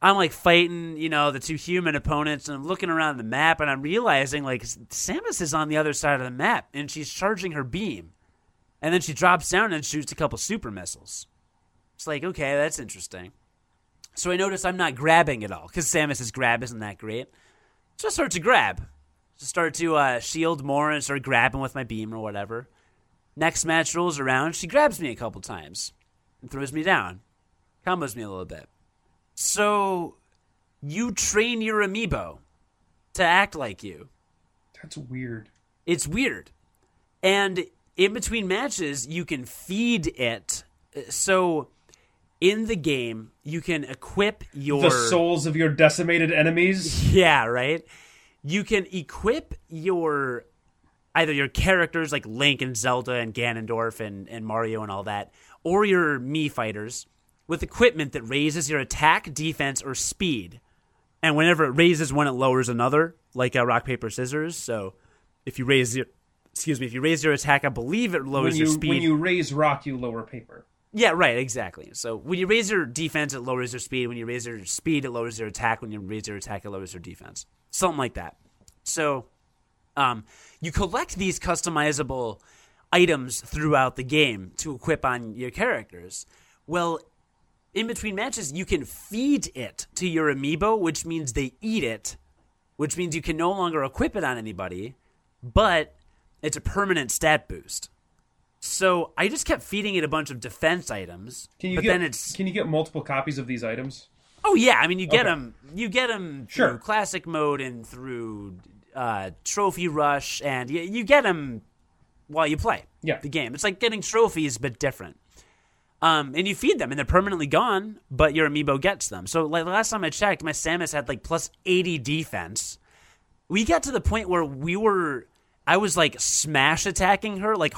I'm like fighting, the two human opponents, and I'm looking around the map, and I'm realizing like Samus is on the other side of the map, and she's charging her beam, and then she drops down and shoots a couple super missiles. It's like, okay, that's interesting. So I notice I'm not grabbing at all because Samus's grab isn't that great. So I start to grab, shield more, and start grabbing with my beam or whatever. Next match rolls around, she grabs me a couple times, and throws me down, combos me a little bit. So, you train your Amiibo to act like you. That's weird. It's weird. And in between matches, you can feed it. So, in the game, you can equip the souls of your decimated enemies? Yeah, right? You can equip either your characters like Link and Zelda and Ganondorf and Mario and all that, or your Mii fighters, with equipment that raises your attack, defense, or speed. And whenever it raises one, it lowers another, like a rock, paper, scissors. So if you raise your attack, I believe it lowers your speed. When you raise rock, you lower paper. Yeah, right, exactly. So when you raise your defense, it lowers your speed. When you raise your speed, it lowers your attack. When you raise your attack, it lowers your defense. Something like that. So you collect these customizable items throughout the game to equip on your characters. Well, in between matches, you can feed it to your Amiibo, which means they eat it, which means you can no longer equip it on anybody, but it's a permanent stat boost. So I just kept feeding it a bunch of defense items. Can you get multiple copies of these items? Oh yeah, I mean you get them. You get them through classic mode and through trophy rush, and you get them while you play the game. It's like getting trophies but different. And you feed them, and they're permanently gone, but your amiibo gets them. So like last time I checked, my Samus had like plus 80 defense. We got to the point where I was like smash attacking her, like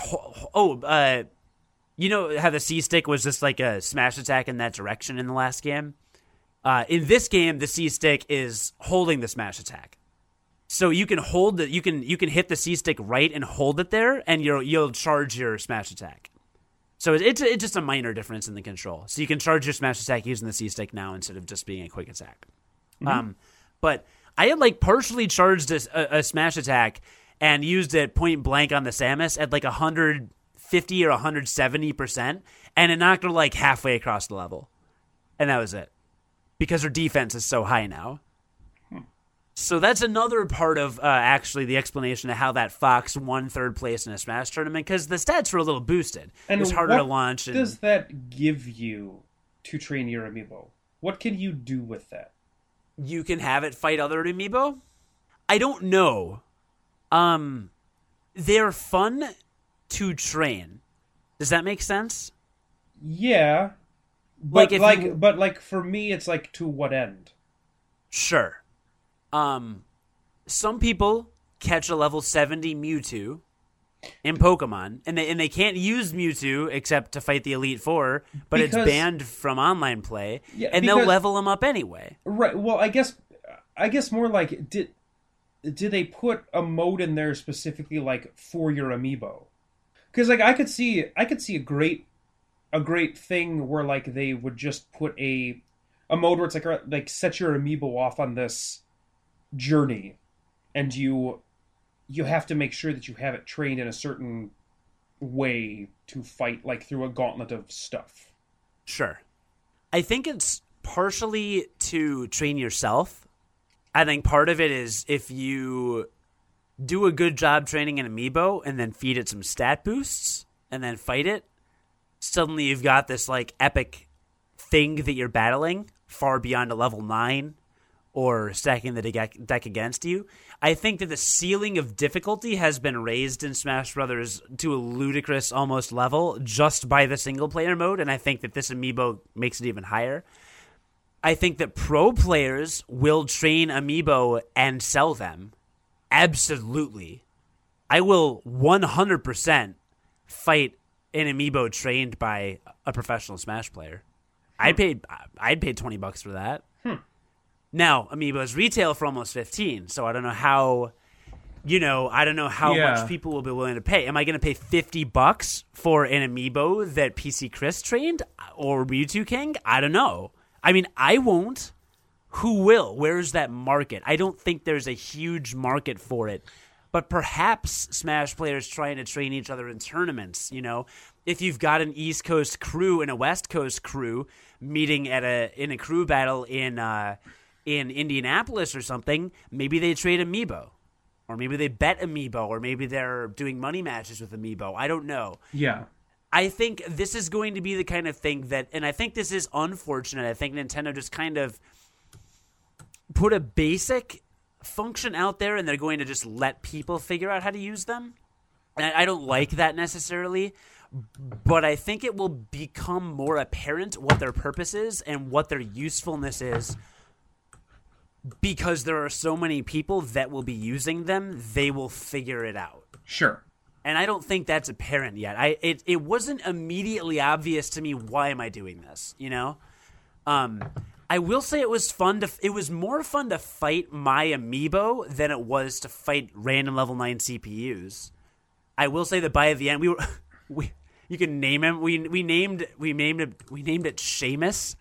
you know how the C stick was just like a smash attack in that direction in the last game. In this game, the C stick is holding the smash attack, so you can hold the you can hit the C stick right and hold it there, and you'll charge your smash attack. So it's just a minor difference in the control. So you can charge your smash attack using the C stick now instead of just being a quick attack. Mm-hmm. But I had like partially charged a smash attack and used it point blank on the Samus at like 150 or 170%, and it knocked her like halfway across the level, and that was it. Because her defense is so high now. So that's another part of actually the explanation of how that Fox won third place in a Smash tournament, because the stats were a little boosted. And it was harder to launch. And what does that give you to train your amiibo? What can you do with that? You can have it fight other amiibo? I don't know. They're fun to train. Does that make sense? Yeah. But like for me, it's like to what end? Sure. Some people catch a level 70 Mewtwo in Pokemon, and they can't use Mewtwo except to fight the Elite Four, but it's banned from online play, they'll level them up anyway. Right. Well, I guess more like did they put a mode in there specifically like for your amiibo? Because like I could see a great thing where like they would just put a mode where it's like set your amiibo off on this journey, and you have to make sure that you have it trained in a certain way to fight like through a gauntlet of stuff. Sure. I think it's partially to train yourself. I think part of it is if you do a good job training an amiibo and then feed it some stat boosts and then fight it, suddenly you've got this like epic thing that you're battling far beyond a level 9 or stacking the deck against you. I think that the ceiling of difficulty has been raised in Smash Brothers to a ludicrous almost level just by the single player mode, and I think that this amiibo makes it even higher. I think that pro players will train amiibo and sell them. Absolutely. I will 100% fight an amiibo trained by a professional Smash player. I'd pay $20 for that. Now amiibos retail for almost 15, so I don't know how much people will be willing to pay. Am I going to pay $50 for an amiibo that PC Chris trained or Mewtwo King? I don't know. I mean, I won't. Who will? Where's that market? I don't think there's a huge market for it. But perhaps Smash players trying to train each other in tournaments, you know. If you've got an East Coast crew and a West Coast crew meeting at in a crew battle in Indianapolis or something, maybe they trade amiibo. Or maybe they bet amiibo. Or maybe they're doing money matches with amiibo. I don't know. Yeah. I think this is going to be the kind of thing that – and I think this is unfortunate. I think Nintendo just kind of put a basic – function out there, and they're going to just let people figure out how to use them. And I don't like that necessarily, but I think it will become more apparent what their purpose is and what their usefulness is, because there are so many people that will be using them, they will figure it out. Sure. And I don't think that's apparent yet. It wasn't immediately obvious to me, why am I doing this, you know? I will say it was fun to. It was more fun to fight my amiibo than it was to fight random level 9 CPUs. I will say that by the end you can name him. We named it Sheamus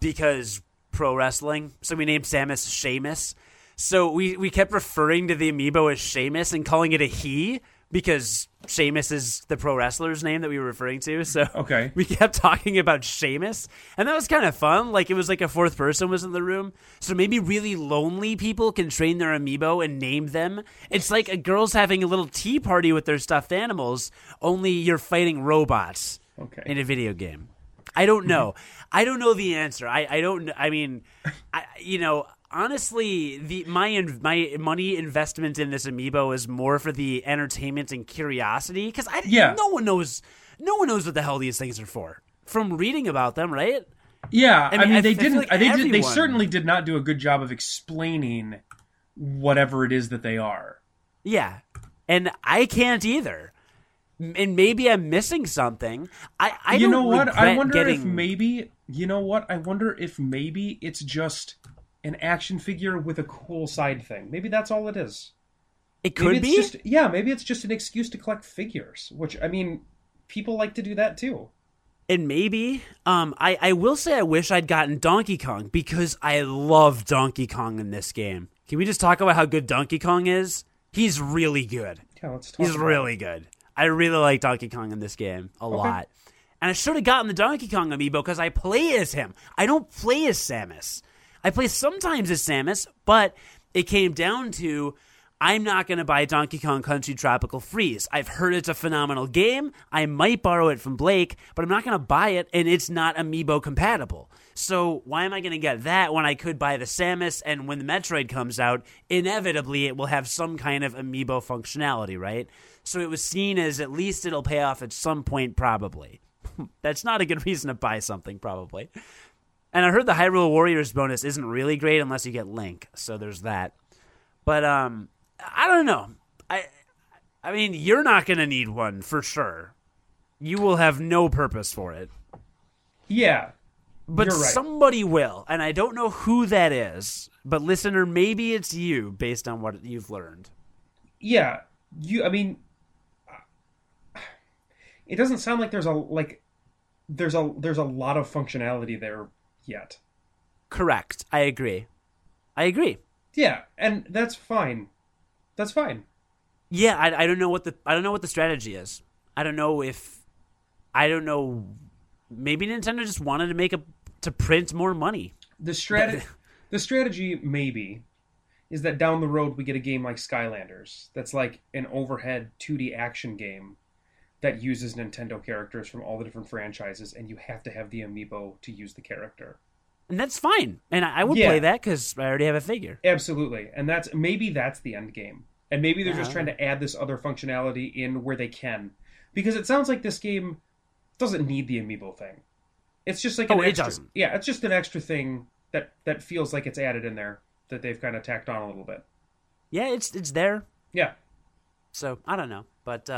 because pro wrestling. So we named Samus Sheamus. So we kept referring to the amiibo as Sheamus and calling it a he, because Sheamus is the pro wrestler's name that we were referring to. So we kept talking about Sheamus, and that was kind of fun. Like, it was like a fourth person was in the room. So maybe really lonely people can train their amiibo and name them. It's like a girl's having a little tea party with their stuffed animals, only you're fighting robots in a video game. I don't know. I don't know the answer. I mean, honestly, my money investment in this Amiibo is more for the entertainment and curiosity, because no one knows what the hell these things are for from reading about them, right? Yeah, I mean they didn't. Like they certainly did not do a good job of explaining whatever it is that they are. Yeah, and I can't either. And maybe I'm missing something. I wonder if maybe it's just an action figure with a cool side thing. Maybe that's all it is. It could be. Maybe it's just an excuse to collect figures, which, I mean, people like to do that too. And maybe, I will say I wish I'd gotten Donkey Kong, because I love Donkey Kong in this game. Can we just talk about how good Donkey Kong is? He's really good. Yeah, let's talk. He's really good. I really like Donkey Kong in this game a lot. And I should have gotten the Donkey Kong Amiibo, because I play as him. I don't play as Samus. I play sometimes as Samus, but it came down to, I'm not going to buy Donkey Kong Country Tropical Freeze. I've heard it's a phenomenal game. I might borrow it from Blake, but I'm not going to buy it, and it's not Amiibo compatible. So why am I going to get that when I could buy the Samus, and when the Metroid comes out, inevitably it will have some kind of Amiibo functionality, right? So it was seen as, at least it'll pay off at some point, probably. That's not a good reason to buy something, probably. And I heard the Hyrule Warriors bonus isn't really great unless you get Link, so there's that. But I don't know. I mean, you're not going to need one for sure. You will have no purpose for it. Yeah, but you're right. Somebody will, and I don't know who that is. But listener, maybe it's you, based on what you've learned. Yeah, I mean, it doesn't sound like there's a lot of functionality there yet. Correct. I agree. Yeah, and that's fine. Yeah, I don't know what the strategy is. Maybe Nintendo just wanted to print more money. The strategy maybe is that down the road we get a game like Skylanders that's like an overhead 2D action game that uses Nintendo characters from all the different franchises, and you have to have the Amiibo to use the character. And that's fine. And I would play that because I already have a figure. Absolutely. And maybe that's the end game. And maybe they're just trying to add this other functionality in where they can. Because it sounds like this game doesn't need the Amiibo thing. It's just like it doesn't. Yeah, it's just an extra thing that feels like it's added in there that they've kind of tacked on a little bit. Yeah, it's there. Yeah. So, I don't know. But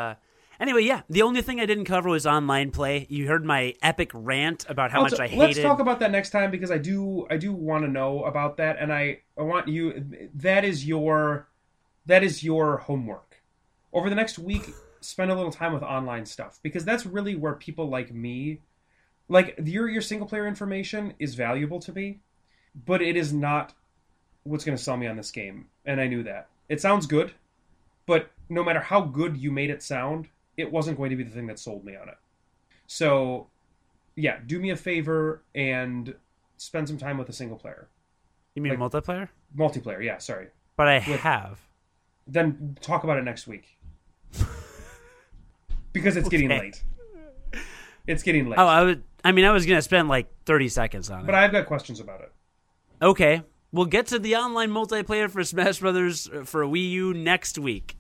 anyway, yeah, the only thing I didn't cover was online play. You heard my epic rant about how much I hated. Let's talk about that next time, because I do want to know about that, and I want you. That is your homework. Over the next week, spend a little time with online stuff, because that's really where people like me, like your single player information is valuable to me, but it is not what's going to sell me on this game, and I knew that. It sounds good, but no matter how good you made it sound, it wasn't going to be the thing that sold me on it. So, yeah, do me a favor and spend some time with a single player. You mean like, multiplayer? Multiplayer, yeah, sorry. But I have. Then talk about it next week. Because it's getting late. It's getting late. Oh, I was going to spend like 30 seconds on it. But I've got questions about it. Okay. We'll get to the online multiplayer for Smash Brothers for Wii U next week.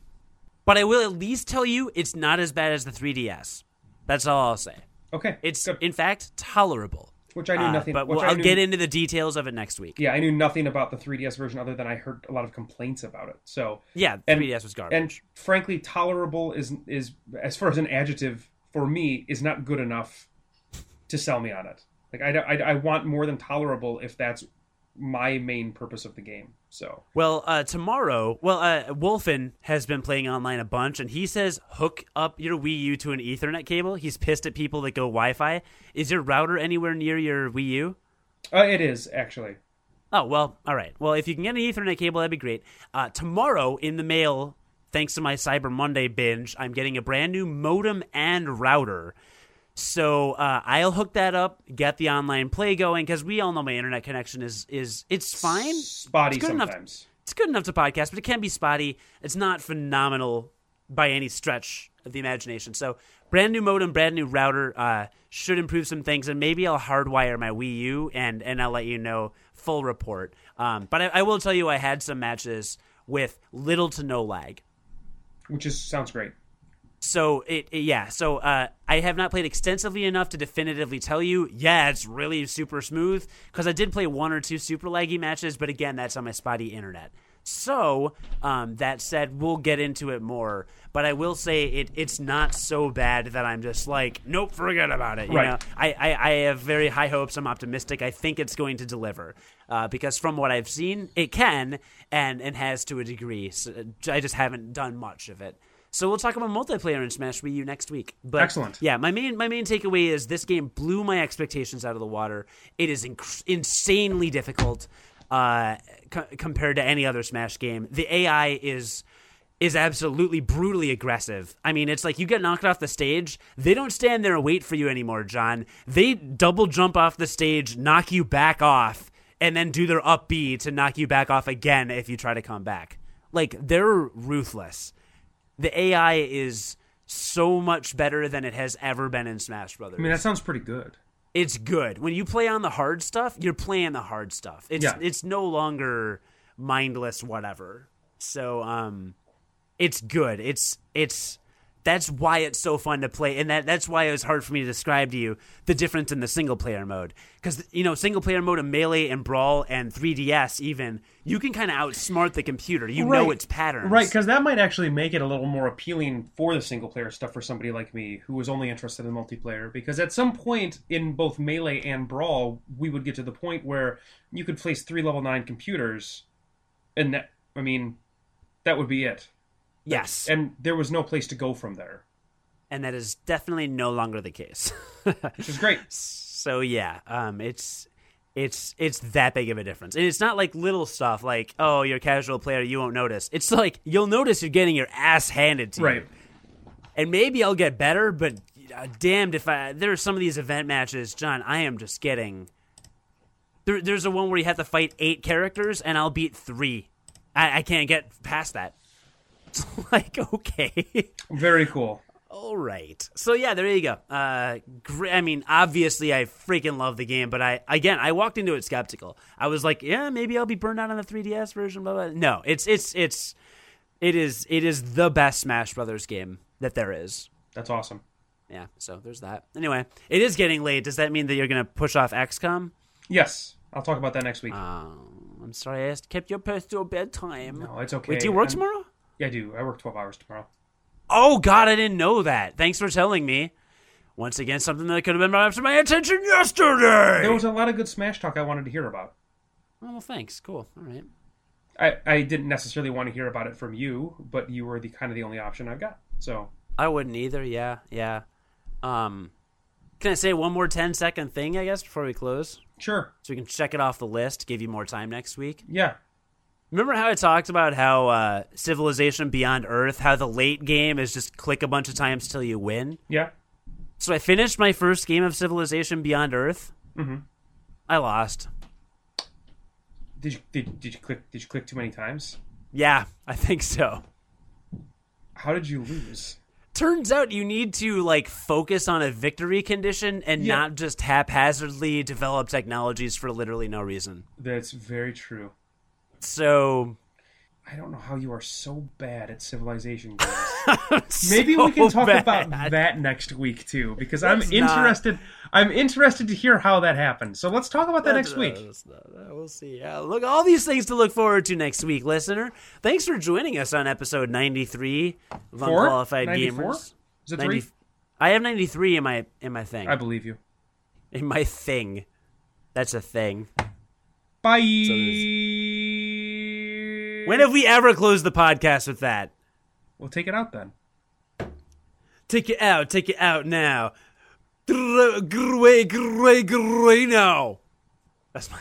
But I will at least tell you it's not as bad as the 3DS. That's all I'll say. Okay. It's, in fact, tolerable. Which I knew nothing about. But I'll get into the details of it next week. Yeah, I knew nothing about the 3DS version other than I heard a lot of complaints about it. So yeah, the 3DS was garbage. And frankly, tolerable is, as far as an adjective for me, is not good enough to sell me on it. Like I want more than tolerable if that's my main purpose of the game. So Wolfen has been playing online a bunch, and he says hook up your Wii U to an Ethernet cable. He's pissed at people that go Wi-Fi. Is your router anywhere near your Wii U? It is, actually. Oh, well, all right. Well, if you can get an Ethernet cable, that'd be great. Tomorrow in the mail, thanks to my Cyber Monday binge, I'm getting a brand new modem and router. So I'll hook that up, get the online play going, because we all know my internet connection is it's fine. Spotty sometimes. It's good enough to podcast, but it can be spotty. It's not phenomenal by any stretch of the imagination. So brand new modem, brand new router, should improve some things, and maybe I'll hardwire my Wii U, and I'll let you know full report. But I will tell you I had some matches with little to no lag. Which is sounds great. So, yeah. So, I have not played extensively enough to definitively tell you, yeah, it's really super smooth, because I did play one or two super laggy matches, but again, that's on my spotty internet. So, that said, we'll get into it more, but I will say it's not so bad that I'm just like, nope, forget about it. You know, I have very high hopes. I'm optimistic. I think it's going to deliver, because from what I've seen, it can and has to a degree. So I just haven't done much of it. So we'll talk about multiplayer in Smash Wii U next week. But excellent. Yeah, my main takeaway is this game blew my expectations out of the water. It is insanely difficult compared to any other Smash game. The AI is absolutely brutally aggressive. I mean, it's like you get knocked off the stage, they don't stand there and wait for you anymore, John. They double jump off the stage, knock you back off, and then do their up B to knock you back off again if you try to come back. Like, they're ruthless. The AI is so much better than it has ever been in Smash Brothers. I mean, that sounds pretty good. It's good. When you play on the hard stuff, you're playing the hard stuff. It's no longer mindless whatever. So it's good. It's that's why it's so fun to play, and that's why it was hard for me to describe to you the difference in the single-player mode. Because, you know, single-player mode of Melee and Brawl and 3DS even, you can kind of outsmart the computer. You know its patterns. Right, because that might actually make it a little more appealing for the single-player stuff for somebody like me who was only interested in multiplayer. Because at some point in both Melee and Brawl, we would get to the point where you could place 3 level 9 computers, and that, I mean, that would be it. Yes. And there was no place to go from there. And that is definitely no longer the case. Which is great. So, yeah, it's that big of a difference. And it's not like little stuff like, oh, you're a casual player, you won't notice. It's like you'll notice you're getting your ass handed to you. And maybe I'll get better, but damned if I... There are some of these event matches, John, I am just getting... There's a one where you have to fight 8 characters, and I'll beat 3. I can't get past that. Like, okay. Very cool. All right. So, yeah, there you go. I mean, obviously, I freaking love the game, but I walked into it skeptical. I was like, yeah, maybe I'll be burned out on the 3DS version, blah, blah. No, it is the best Smash Brothers game that there is. That's awesome. Yeah, so there's that. Anyway, it is getting late. Does that mean that you're going to push off XCOM? Yes. I'll talk about that next week. I'm sorry I kept your personal bedtime. No, it's okay. Wait, do you work tomorrow? Yeah, I do. I work 12 hours tomorrow. Oh, God, I didn't know that. Thanks for telling me. Once again, something that could have been brought up to my attention yesterday. There was a lot of good Smash talk I wanted to hear about. Well, thanks. Cool. All right. I didn't necessarily want to hear about it from you, but you were the only option I've got. So I wouldn't either. Yeah. Can I say one more 10-second thing, I guess, before we close? Sure. So we can check it off the list, give you more time next week. Yeah. Remember how I talked about how Civilization Beyond Earth, how the late game is just click a bunch of times till you win? Yeah. So I finished my first game of Civilization Beyond Earth. Mm-hmm. I lost. Did you click too many times? Yeah, I think so. How did you lose? Turns out you need to focus on a victory condition and not just haphazardly develop technologies for literally no reason. That's very true. So I don't know how you are so bad at Civilization games. Maybe we can talk about that next week too, because I'm interested to hear how that happened. So let's talk about that next week. We'll see. Yeah, look, all these things to look forward to next week, listener. Thanks for joining us on episode 93 of Unqualified Gamers. Is it 3? I have 93 in my thing. I believe you. In my thing. That's a thing. Bye. When have we ever closed the podcast with that? Well, take it out then. Take it out now. Now. That's my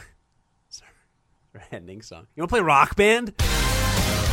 ending song. You want to play Rock Band?